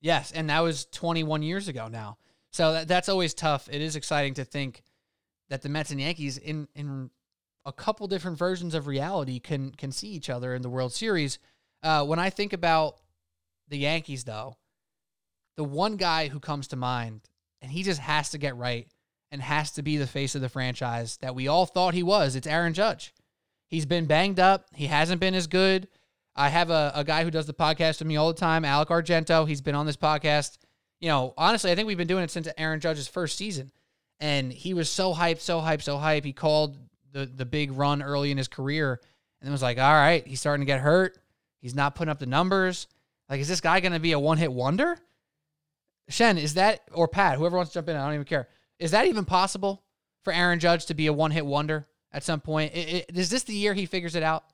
Yes, and that was twenty-one years ago now. So that, that's always tough. It is exciting to think that the Mets and Yankees, in in a couple different versions of reality, can can see each other in the World Series. Uh, when I think about the Yankees, though, the one guy who comes to mind, and he just has to get right and has to be the face of the franchise that we all thought he was, it's Aaron Judge. He's been banged up. He hasn't been as good. I have a, a guy who does the podcast with me all the time, Alec Argento. He's been on this podcast. You know, honestly, I think we've been doing it since Aaron Judge's first season. And he was so hyped, so hyped, so hyped. He called the, the big run early in his career and then was like, all right, he's starting to get hurt. He's not putting up the numbers. Like, is this guy going to be a one-hit wonder? Shen, is that, or Pat, whoever wants to jump in, I don't even care. Is that even possible for Aaron Judge to be a one-hit wonder? At some point, it, it, is this the year he figures it out?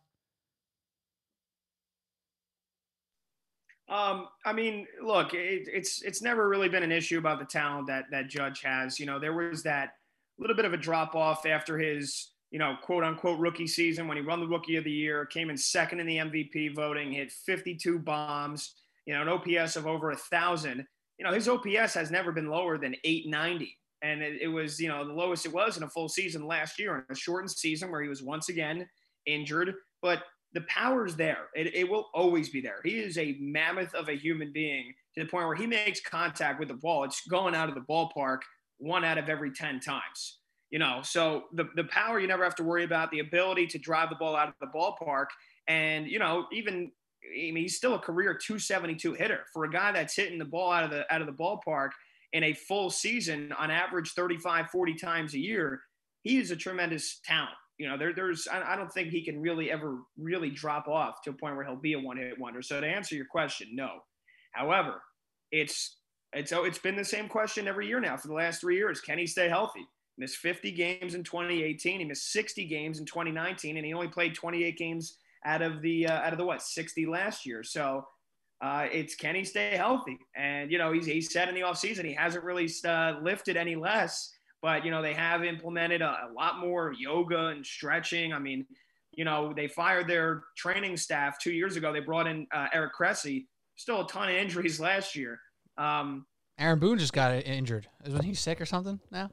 Um, I mean, look, it, it's it's never really been an issue about the talent that that Judge has. You know, there was that little bit of a drop off after his, you know, quote unquote rookie season when he won the Rookie of the Year, came in second in the M V P voting, hit fifty-two bombs, you know, an O P S of over a thousand. You know, his O P S has never been lower than eight ninety. And it, it was, you know, the lowest it was in a full season last year, in a shortened season where he was once again injured. But the power's there. It, it will always be there. He is a mammoth of a human being to the point where he makes contact with the ball. It's going out of the ballpark one out of every ten times, you know. So the, the power you never have to worry about, the ability to drive the ball out of the ballpark. And, you know, even I mean, he's still a career two seventy-two hitter for a guy that's hitting the ball out of the out of the ballpark in a full season, on average thirty-five, forty times a year. He is a tremendous talent. You know, there, there's, I don't think he can really ever really drop off to a point where he'll be a one-hit wonder. So to answer your question, no. However, it's, it's, it's been the same question every year now for the last three years. Can he stay healthy? Missed fifty games in twenty eighteen. He missed sixty games in twenty nineteen, and he only played twenty-eight games out of the, uh, out of the what, sixty last year. So Uh, it's, can he stay healthy? And, you know, he's, he said in the offseason he hasn't really uh, lifted any less, but, you know, they have implemented a, a lot more yoga and stretching. I mean, you know, they fired their training staff two years ago. They brought in uh, Eric Cressy. Still a ton of injuries last year. Um, Aaron Boone just got injured. Wasn't he sick or something now?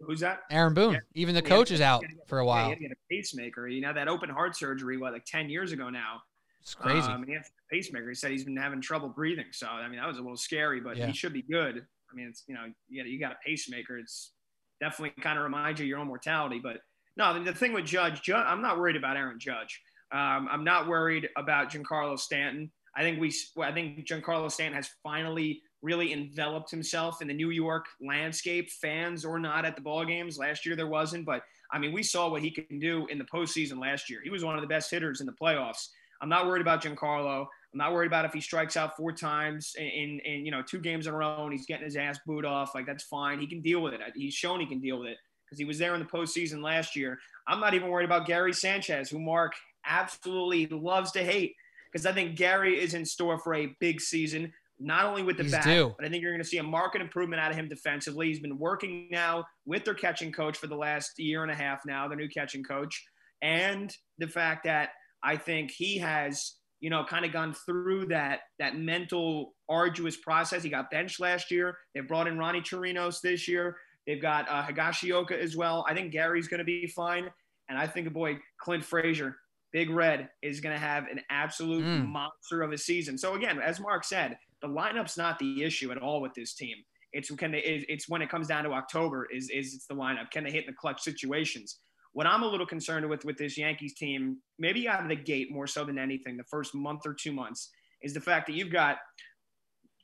Who's that? Aaron Boone. Yeah. Even the coach is out for a while. Yeah, he had to get a pacemaker. You know, that open heart surgery, what, like ten years ago now. It's crazy. Um, he had the pacemaker. He said he's been having trouble breathing. So, I mean, that was a little scary, but yeah. He should be good. I mean, it's, you know, you got, you got a pacemaker. It's definitely kind of reminds you of your own mortality. But, no, the thing with Judge, Judge I'm not worried about Aaron Judge. Um, I'm not worried about Giancarlo Stanton. I think we, I think Giancarlo Stanton has finally really enveloped himself in the New York landscape, fans or not at the ball games. Last year there wasn't, but I mean, we saw what he can do in the postseason last year. He was one of the best hitters in the playoffs. I'm not worried about Giancarlo. I'm not worried about if he strikes out four times in, in, in you know, two games in a row and he's getting his ass booed off. Like, that's fine. He can deal with it. He's shown he can deal with it because he was there in the postseason last year. I'm not even worried about Gary Sanchez, who Mark absolutely loves to hate, because I think Gary is in store for a big season, not only with the he's bat, due. But I think you're going to see a marked improvement out of him defensively. He's been working now with their catching coach for the last year and a half now, their new catching coach, and the fact that I think he has, you know, kind of gone through that that mental arduous process. He got benched last year. They brought in Ronnie Chirinos this year. They've got uh, Higashioka as well. I think Gary's going to be fine, and I think, boy, Clint Frazier, Big Red, is going to have an absolute mm. monster of a season. So again, as Mark said, the lineup's not the issue at all with this team. It's can they, it's when it comes down to October is is it's the lineup. Can they hit in the clutch situations? What I'm a little concerned with with this Yankees team, maybe out of the gate more so than anything, the first month or two months, is the fact that you've got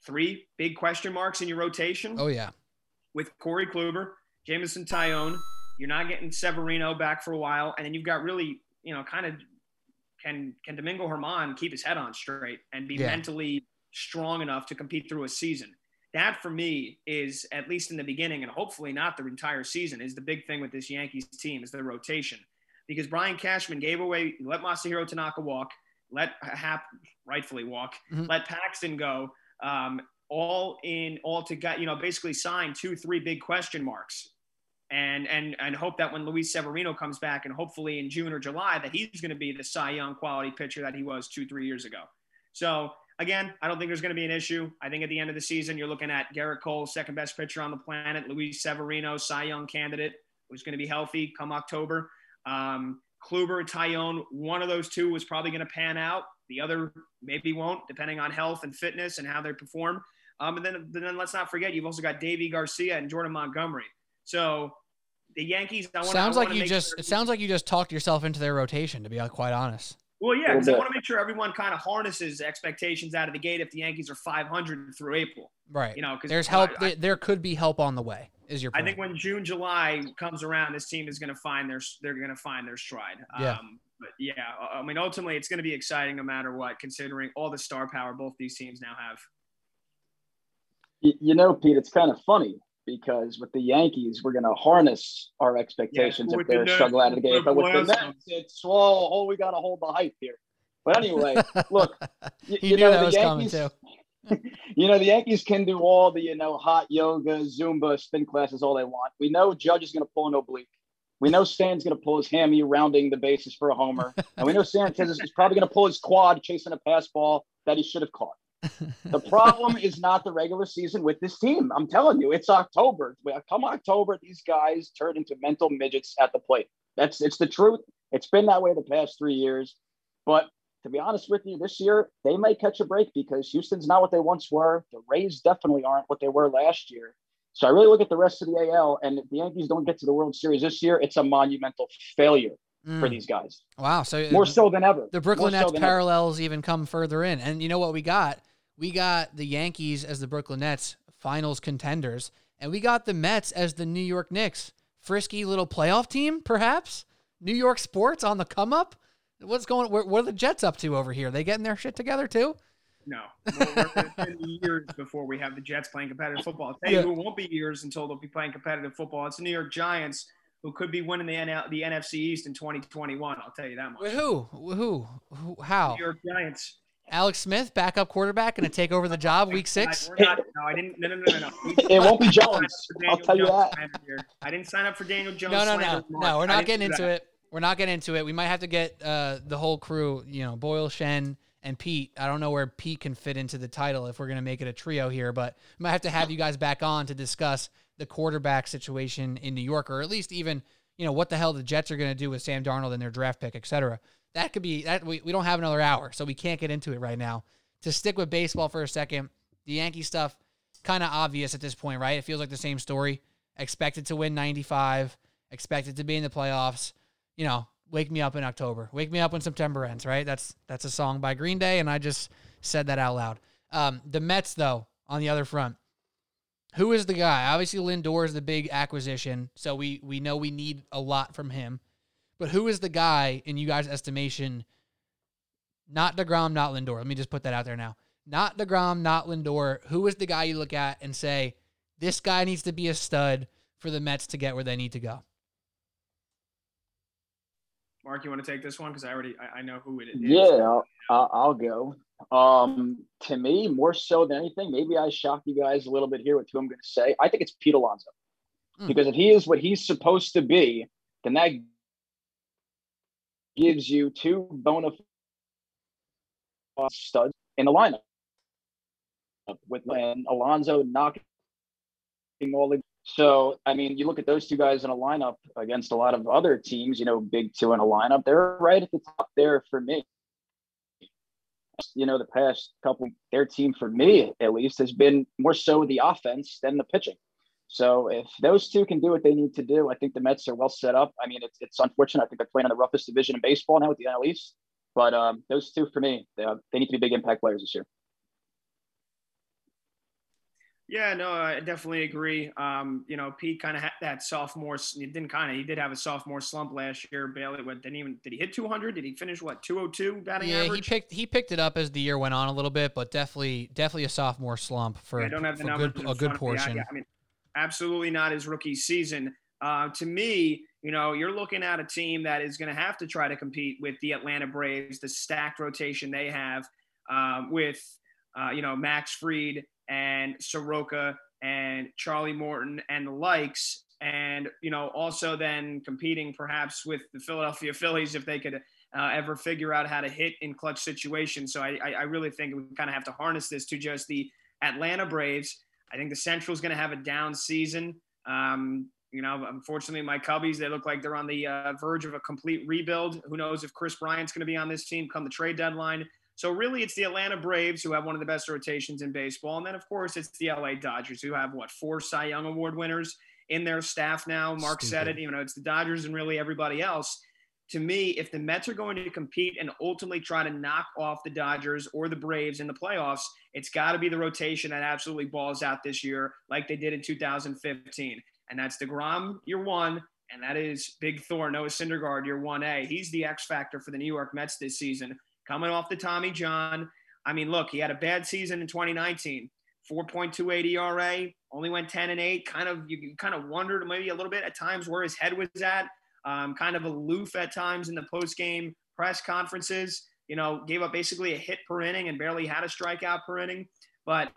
three big question marks in your rotation. Oh yeah, with Corey Kluber, Jameson Taillon, you're not getting Severino back for a while, and then you've got really, you know, kind of can can Domingo Germán keep his head on straight and be yeah. mentally strong enough to compete through a season? That for me is, at least in the beginning and hopefully not the entire season, is the big thing with this Yankees team is the rotation, because Brian Cashman gave away, let Masahiro Tanaka walk, let Happ rightfully walk, mm-hmm. let Paxton go, um, all in all to get, you know, basically sign two, three big question marks and, and, and hope that when Luis Severino comes back and hopefully in June or July that he's going to be the Cy Young quality pitcher that he was two, three years ago. So again, I don't think there's going to be an issue. I think at the end of the season, you're looking at Garrett Cole, second best pitcher on the planet, Luis Severino, Cy Young candidate, who's going to be healthy come October. Um, Kluber, Taillon, one of those two was probably going to pan out. The other maybe won't, depending on health and fitness and how they perform. Um, and then, then let's not forget, you've also got Davey Garcia and Jordan Montgomery. So the Yankees. I want sounds to, I like want to you just. Sure. It sounds like you just talked yourself into their rotation, to be quite honest. Well, yeah, because I want to make sure everyone kind of harnesses expectations out of the gate if the Yankees are five hundred through April. Right. You know, because there's help. I, I, there could be help on the way, is your point. I think when June, July comes around, this team is going to find their – they're going to find their stride. Yeah. Um, but, yeah, I mean, ultimately it's going to be exciting no matter what, considering all the star power both these teams now have. You know, Pete, it's kind of funny because with the Yankees, we're going to harness our expectations yeah, if they're the struggling out of the game. But with the Nets, it's, well, oh, we got to hold the hype here. But anyway, look, you, you know, the Yankees, you know, the Yankees can do all the, you know, hot yoga, Zumba, spin classes, all they want. We know Judge is going to pull an oblique. We know Stan's going to pull his hammy rounding the bases for a homer. And we know Sanchez is probably going to pull his quad chasing a pass ball that he should have caught. The problem is not the regular season with this team. I'm telling you, it's October. Come October, these guys turn into mental midgets at the plate. That's it's the truth. It's been that way the past three years. But to be honest with you, this year, they may catch a break because Houston's not what they once were. The Rays definitely aren't what they were last year. So I really look at the rest of the A L, and if the Yankees don't get to the World Series this year, it's a monumental failure for these guys. Wow. So more so than ever. The Brooklyn Nets parallels even come further in. And you know what we got? We got the Yankees as the Brooklyn Nets finals contenders, and we got the Mets as the New York Knicks. Frisky little playoff team, perhaps? New York sports on the come up? What's going on? What are the Jets up to over here? Are they getting their shit together too? No. Well, it's been years before we have the Jets playing competitive football. I'll tell you, yeah. It won't be years until they'll be playing competitive football. It's the New York Giants, who could be winning the N L, the N F C East in twenty twenty-one. I'll tell you that much. With who? Who? Who? How? New York Giants. Alex Smith, backup quarterback, going to take over the job week six. We're not, no, I didn't. No, no, no, no. It won't be Jones. I'll tell you Jones that. I didn't sign up for Daniel Jones. No, no, no, no. We're not getting into that. it. We're not getting into it. We might have to get uh, the whole crew. You know, Boyle, Shen, and Pete. I don't know where Pete can fit into the title if we're going to make it a trio here, but we might have to have you guys back on to discuss the quarterback situation in New York, or at least even, you know, what the hell the Jets are going to do with Sam Darnold and their draft pick, et cetera. That could be that we, we don't have another hour, so we can't get into it right now. To stick with baseball for a second, the Yankee stuff kind of obvious at this point, right? It feels like the same story. Expected to win ninety-five, expected to be in the playoffs. You know, wake me up in October. Wake me up when September ends, right? That's that's a song by Green Day, and I just said that out loud. Um, the Mets, though, on the other front. Who is the guy? Obviously, Lindor is the big acquisition, so we we know we need a lot from him. But who is the guy, in you guys' estimation, not DeGrom, not Lindor? Let me just put that out there now. Not DeGrom, not Lindor. Who is the guy you look at and say, this guy needs to be a stud for the Mets to get where they need to go? Mark, you want to take this one? Because I already I, I know who it is. Yeah, I'll, I'll go. Um, to me, more so than anything, maybe I shocked you guys a little bit here with who I'm going to say. I think it's Pete Alonso. Mm. Because if he is what he's supposed to be, then that gives you two bona fide studs in the lineup. With Alonso knocking all the. So, I mean, you look at those two guys in a lineup against a lot of other teams, you know, big two in a lineup, they're right at the top there for me. You know, the past couple, their team for me, at least, has been more so the offense than the pitching. So if those two can do what they need to do, I think the Mets are well set up. I mean, it's it's unfortunate. I think they're playing in the roughest division in baseball now with the N L East. But um, those two, for me, they, they need to be big impact players this year. Yeah, no, I definitely agree. Um, you know, Pete kind of had that sophomore. He didn't kind of. He did have a sophomore slump last year. Bailey went, didn't even. Did he hit two hundred? Did he finish what two oh two batting yeah, average? Yeah, he picked. He picked it up as the year went on a little bit, but definitely, definitely a sophomore slump for, yeah, I don't have the for numbers good, a good portion. Yeah, I mean, absolutely not his rookie season. Uh, to me, you know, you're looking at a team that is going to have to try to compete with the Atlanta Braves, the stacked rotation they have uh, with, uh, you know, Max Fried and Soroka and Charlie Morton and the likes, and, you know, also then competing perhaps with the Philadelphia Phillies if they could uh, ever figure out how to hit in clutch situations. So I, I really think we kind of have to harness this to just the Atlanta Braves. I think the Central is going to have a down season. Um, you know, unfortunately, my Cubbies, they look like they're on the uh, verge of a complete rebuild. Who knows if Chris Bryant's going to be on this team come the trade deadline. So really, it's the Atlanta Braves who have one of the best rotations in baseball. And then, of course, it's the L A Dodgers who have, what, four Cy Young Award winners in their staff now. Mark Stupid. said it, you know, it's the Dodgers and really everybody else. To me, if the Mets are going to compete and ultimately try to knock off the Dodgers or the Braves in the playoffs, it's got to be the rotation that absolutely balls out this year like they did in two thousand fifteen. And that's DeGrom, year one, and that is Big Thor, Noah Syndergaard, year one A. He's the X factor for the New York Mets this season. Coming off the Tommy John, I mean, look, he had a bad season in twenty nineteen, four point two eight E R A, only went ten and eight. Kind of, you kind of wondered maybe a little bit at times where his head was at. Um, kind of aloof at times in the post-game press conferences. You know, gave up basically a hit per inning and barely had a strikeout per inning. But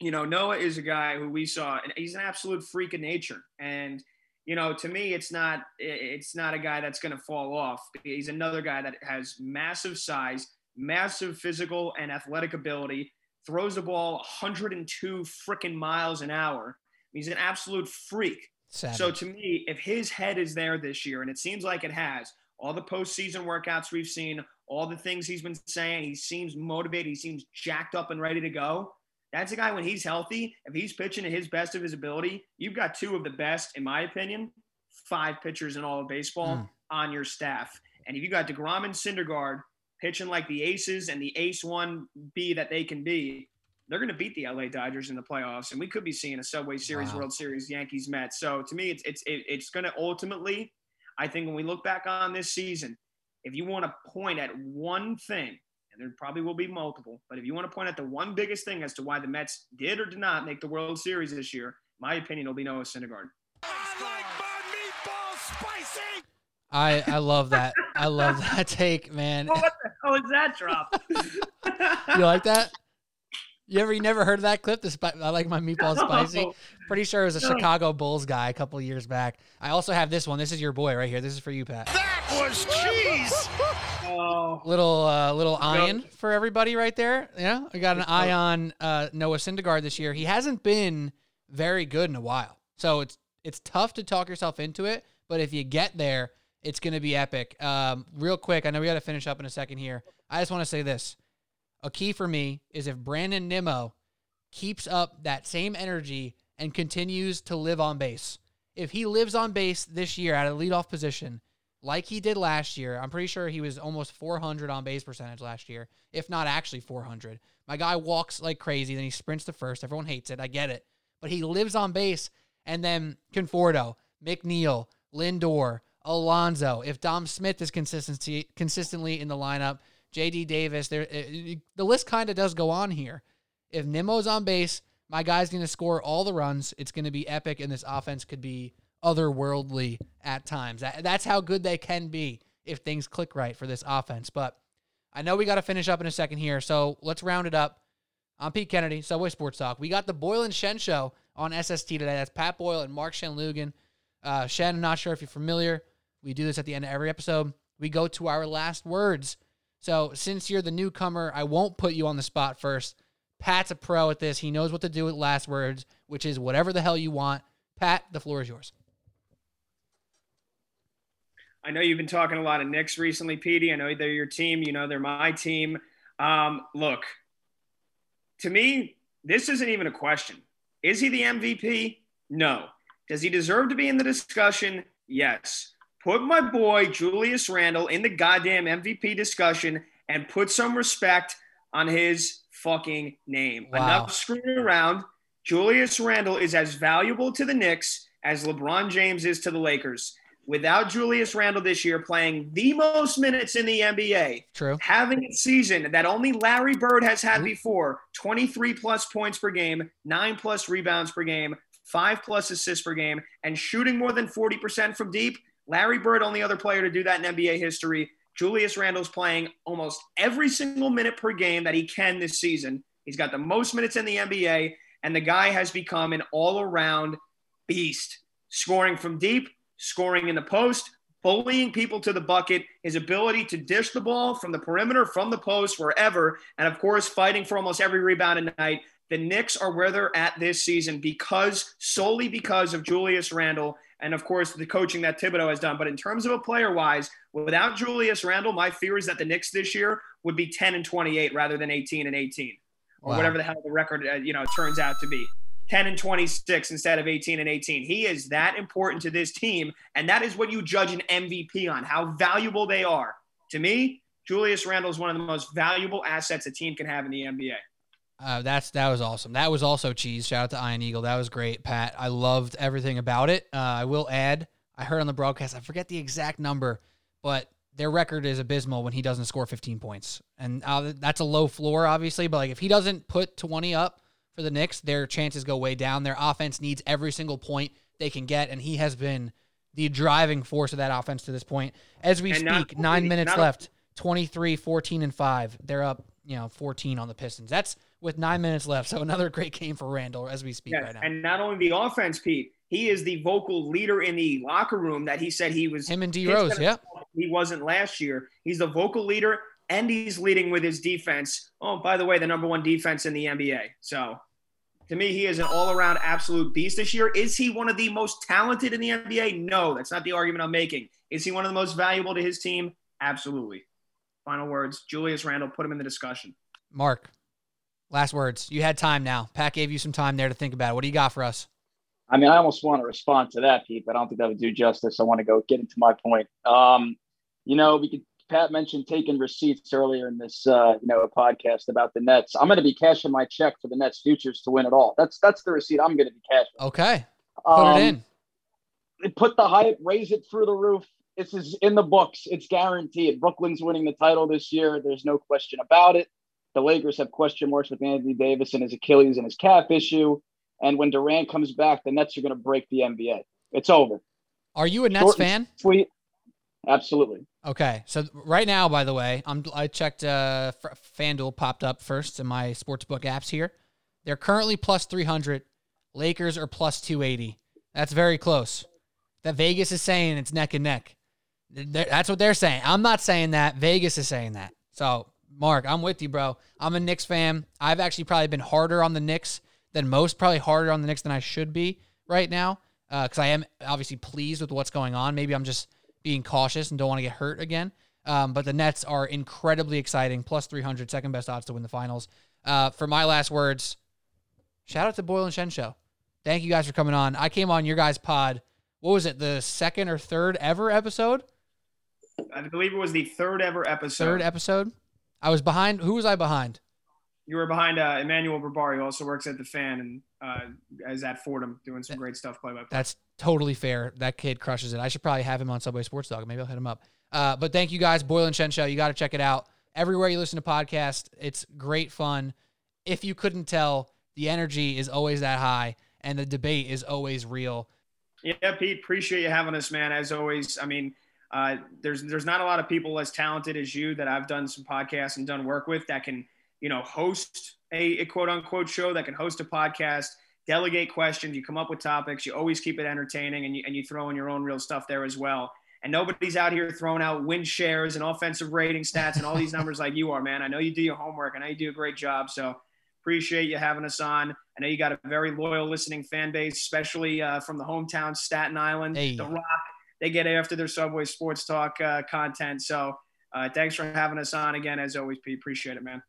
you know, Noah is a guy who we saw, and he's an absolute freak of nature. And you know, to me, it's not it's not a guy that's going to fall off. He's another guy that has massive size, massive physical and athletic ability, throws the ball one hundred two freaking miles an hour. He's an absolute freak. Savage. So to me, if his head is there this year, and it seems like it has, all the postseason workouts we've seen, all the things he's been saying, he seems motivated, he seems jacked up and ready to go. That's a guy when he's healthy, if he's pitching at his best of his ability, you've got two of the best, in my opinion, five pitchers in all of baseball mm. on your staff. And if you got DeGrom and Syndergaard pitching like the aces and the ace one B that they can be, they're going to beat the L A Dodgers in the playoffs. And we could be seeing a Subway Series, wow. World Series, Yankees, Mets. So to me, it's it's it's going to ultimately, I think when we look back on this season, if you want to point at one thing, and there probably will be multiple, but if you want to point out the one biggest thing as to why the Mets did or did not make the World Series this year, my opinion will be Noah Syndergaard. I like my meatballs spicy. I, I love that. I love that take, man. Well, what the hell is that drop? You like that? You ever you never heard of that clip? The I like my meatballs no. spicy. Pretty sure it was a Chicago Bulls guy a couple of years back. I also have this one. This is your boy right here. This is for you, Pat. That was cheese. Oh. Little uh, little iron for everybody right there. Yeah, I got an eye on uh, Noah Syndergaard this year. He hasn't been very good in a while, so it's it's tough to talk yourself into it. But if you get there, it's going to be epic. Um, real quick, I know we got to finish up in a second here. I just want to say this: a key for me is if Brandon Nimmo keeps up that same energy and continues to live on base. If he lives on base this year at a leadoff position, like he did last year. I'm pretty sure he was almost four hundred on base percentage last year, if not actually four hundred. My guy walks like crazy, then he sprints to first. Everyone hates it. I get it. But he lives on base, and then Conforto, McNeil, Lindor, Alonso. If Dom Smith is consistency consistently in the lineup, J D Davis, there the list kind of does go on here. If Nimmo's on base, my guy's going to score all the runs. It's going to be epic, and this offense could be otherworldly at times. That, that's how good they can be if things click right for this offense. But I know we got to finish up in a second here, so let's round it up. I'm Pete Kennedy, Subway Sports Talk. We got the Boyle and Shen Show on S S T today. That's Pat Boyle and Mark Shenloogian. Uh, Shen, I'm not sure if you're familiar. We do this at the end of every episode. We go to our last words. So since you're the newcomer, I won't put you on the spot first. Pat's a pro at this. He knows what to do with last words, which is whatever the hell you want. Pat, the floor is yours. I know you've been talking a lot of Knicks recently, Petey. I know they're your team. You know they're my team. Um, look, to me, this isn't even a question. Is he the M V P? No. Does he deserve to be in the discussion? Yes. Put my boy Julius Randle in the goddamn M V P discussion and put some respect on his fucking name. Wow. Enough screwing around. Julius Randle is as valuable to the Knicks as LeBron James is to the Lakers. Without Julius Randle this year playing the most minutes in the N B A, true, having a season that only Larry Bird has had before, twenty-three plus points per game, nine plus rebounds per game, five plus assists per game, and shooting more than forty percent from deep, Larry Bird, only other player to do that in N B A history. Julius Randle's playing almost every single minute per game that he can this season. He's got the most minutes in the N B A, and the guy has become an all-around beast, scoring from deep, scoring in the post, bullying people to the bucket, his ability to dish the ball from the perimeter, from the post, wherever, and, of course, fighting for almost every rebound a night. The Knicks are where they're at this season because solely because of Julius Randle and, of course, the coaching that Thibodeau has done. But in terms of a player-wise, without Julius Randle, my fear is that the Knicks this year would be ten and twenty-eight rather than eighteen and eighteen or wow, whatever the hell the record uh, you know turns out to be. ten and twenty-six instead of eighteen and eighteen. He is that important to this team, and that is what you judge an M V P on, how valuable they are. To me, Julius Randle is one of the most valuable assets a team can have in the N B A. Uh, that's that was awesome. That was also cheese. Shout out to Iron Eagle. That was great, Pat. I loved everything about it. Uh, I will add, I heard on the broadcast, I forget the exact number, but their record is abysmal when he doesn't score fifteen points. And uh, that's a low floor, obviously, but like if he doesn't put twenty up for the Knicks, their chances go way down. Their offense needs every single point they can get, and he has been the driving force of that offense to this point. As we and speak, not, nine minutes left, twenty-three, fourteen, and five. They're up, you know, fourteen on the Pistons. That's with nine minutes left, so another great game for Randle as we speak yes, right now. And not only the offense, Pete, he is the vocal leader in the locker room that he said he was. Him and D Rose, yeah. He wasn't last year. He's the vocal leader, and he's leading with his defense. Oh, by the way, the number one defense in the N B A. So, to me, he is an all-around absolute beast this year. Is he one of the most talented in the N B A? No, that's not the argument I'm making. Is he one of the most valuable to his team? Absolutely. Final words, Julius Randle, put him in the discussion. Mark, last words. You had time now. Pat gave you some time there to think about it. What do you got for us? I mean, I almost want to respond to that, Pete, but I don't think that would do justice. I want to go get into my point. Um, you know, we could. Pat mentioned taking receipts earlier in this, uh, you know, podcast about the Nets. I'm going to be cashing my check for the Nets futures to win it all. That's that's the receipt I'm going to be cashing. Okay, put um, it in. Put the hype, raise it through the roof. This is in the books. It's guaranteed. Brooklyn's winning the title this year. There's no question about it. The Lakers have question marks with Anthony Davis and his Achilles and his calf issue. And when Durant comes back, the Nets are going to break the N B A. It's over. Are you a Nets Short fan? Sweet. Absolutely. Okay. So right now, by the way, I'm, I checked uh, F- FanDuel popped up first in my sportsbook apps here. They're currently plus three hundred. Lakers are plus two eighty. That's very close. That Vegas is saying it's neck and neck. They're, that's what they're saying. I'm not saying that. Vegas is saying that. So, Mark, I'm with you, bro. I'm a Knicks fan. I've actually probably been harder on the Knicks than most, probably harder on the Knicks than I should be right now because uh, I am obviously pleased with what's going on. Maybe I'm just being cautious and don't want to get hurt again. Um, but the Nets are incredibly exciting. Plus three hundred, second best odds to win the finals. Uh, for my last words, shout out to Boyle and Shen Show. Thank you guys for coming on. I came on your guys' pod. What was it? The second or third ever episode? I believe it was the third ever episode. Third episode? I was behind. Who was I behind? You were behind uh, Emmanuel Barbari, who also works at The Fan and uh, is at Fordham doing some that, great stuff play by play. That's totally fair. That kid crushes it. I should probably have him on Subway Sports Talk. Maybe I'll hit him up. Uh, but thank you guys, Boyle and Shen Show. You got to check it out. Everywhere you listen to podcasts, it's great fun. If you couldn't tell, the energy is always that high, and the debate is always real. Yeah, Pete, appreciate you having us, man. As always, I mean, uh, there's there's not a lot of people as talented as you that I've done some podcasts and done work with that can, you know, host a, a quote-unquote show, that can host a podcast, delegate questions, you come up with topics, you always keep it entertaining, and you, and you throw in your own real stuff there as well. And nobody's out here throwing out win shares and offensive rating stats and all these numbers like you are, man. I know you do your homework. I know you do a great job, so appreciate you having us on. I know you got a very loyal listening fan base, especially uh, from the hometown, Staten Island, hey. The Rock. They get after their Subway Sports Talk uh, content. So uh, thanks for having us on again, as always, Pete. Appreciate it, man.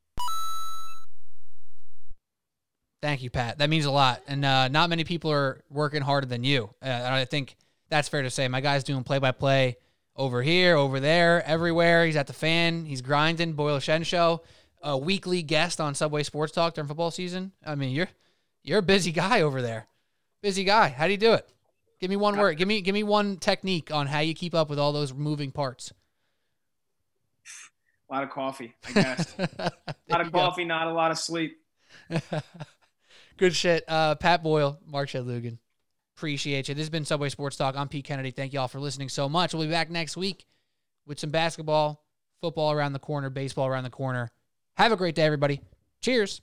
Thank you, Pat. That means a lot. And uh, not many people are working harder than you. Uh, and I think that's fair to say. My guy's doing play-by-play over here, over there, everywhere. He's at The Fan. He's grinding. Boyle Shen Show, a weekly guest on Subway Sports Talk during football season. I mean, you're you're a busy guy over there. Busy guy. How do you do it? Give me one word. Give me give me one technique on how you keep up with all those moving parts. A lot of coffee, I guess. A lot of coffee, not a lot of sleep. Good shit. Uh, Pat Boyle, Mark Shenloogian. Appreciate you. This has been Subway Sports Talk. I'm Pete Kennedy. Thank you all for listening so much. We'll be back next week with some basketball, football around the corner, baseball around the corner. Have a great day, everybody. Cheers.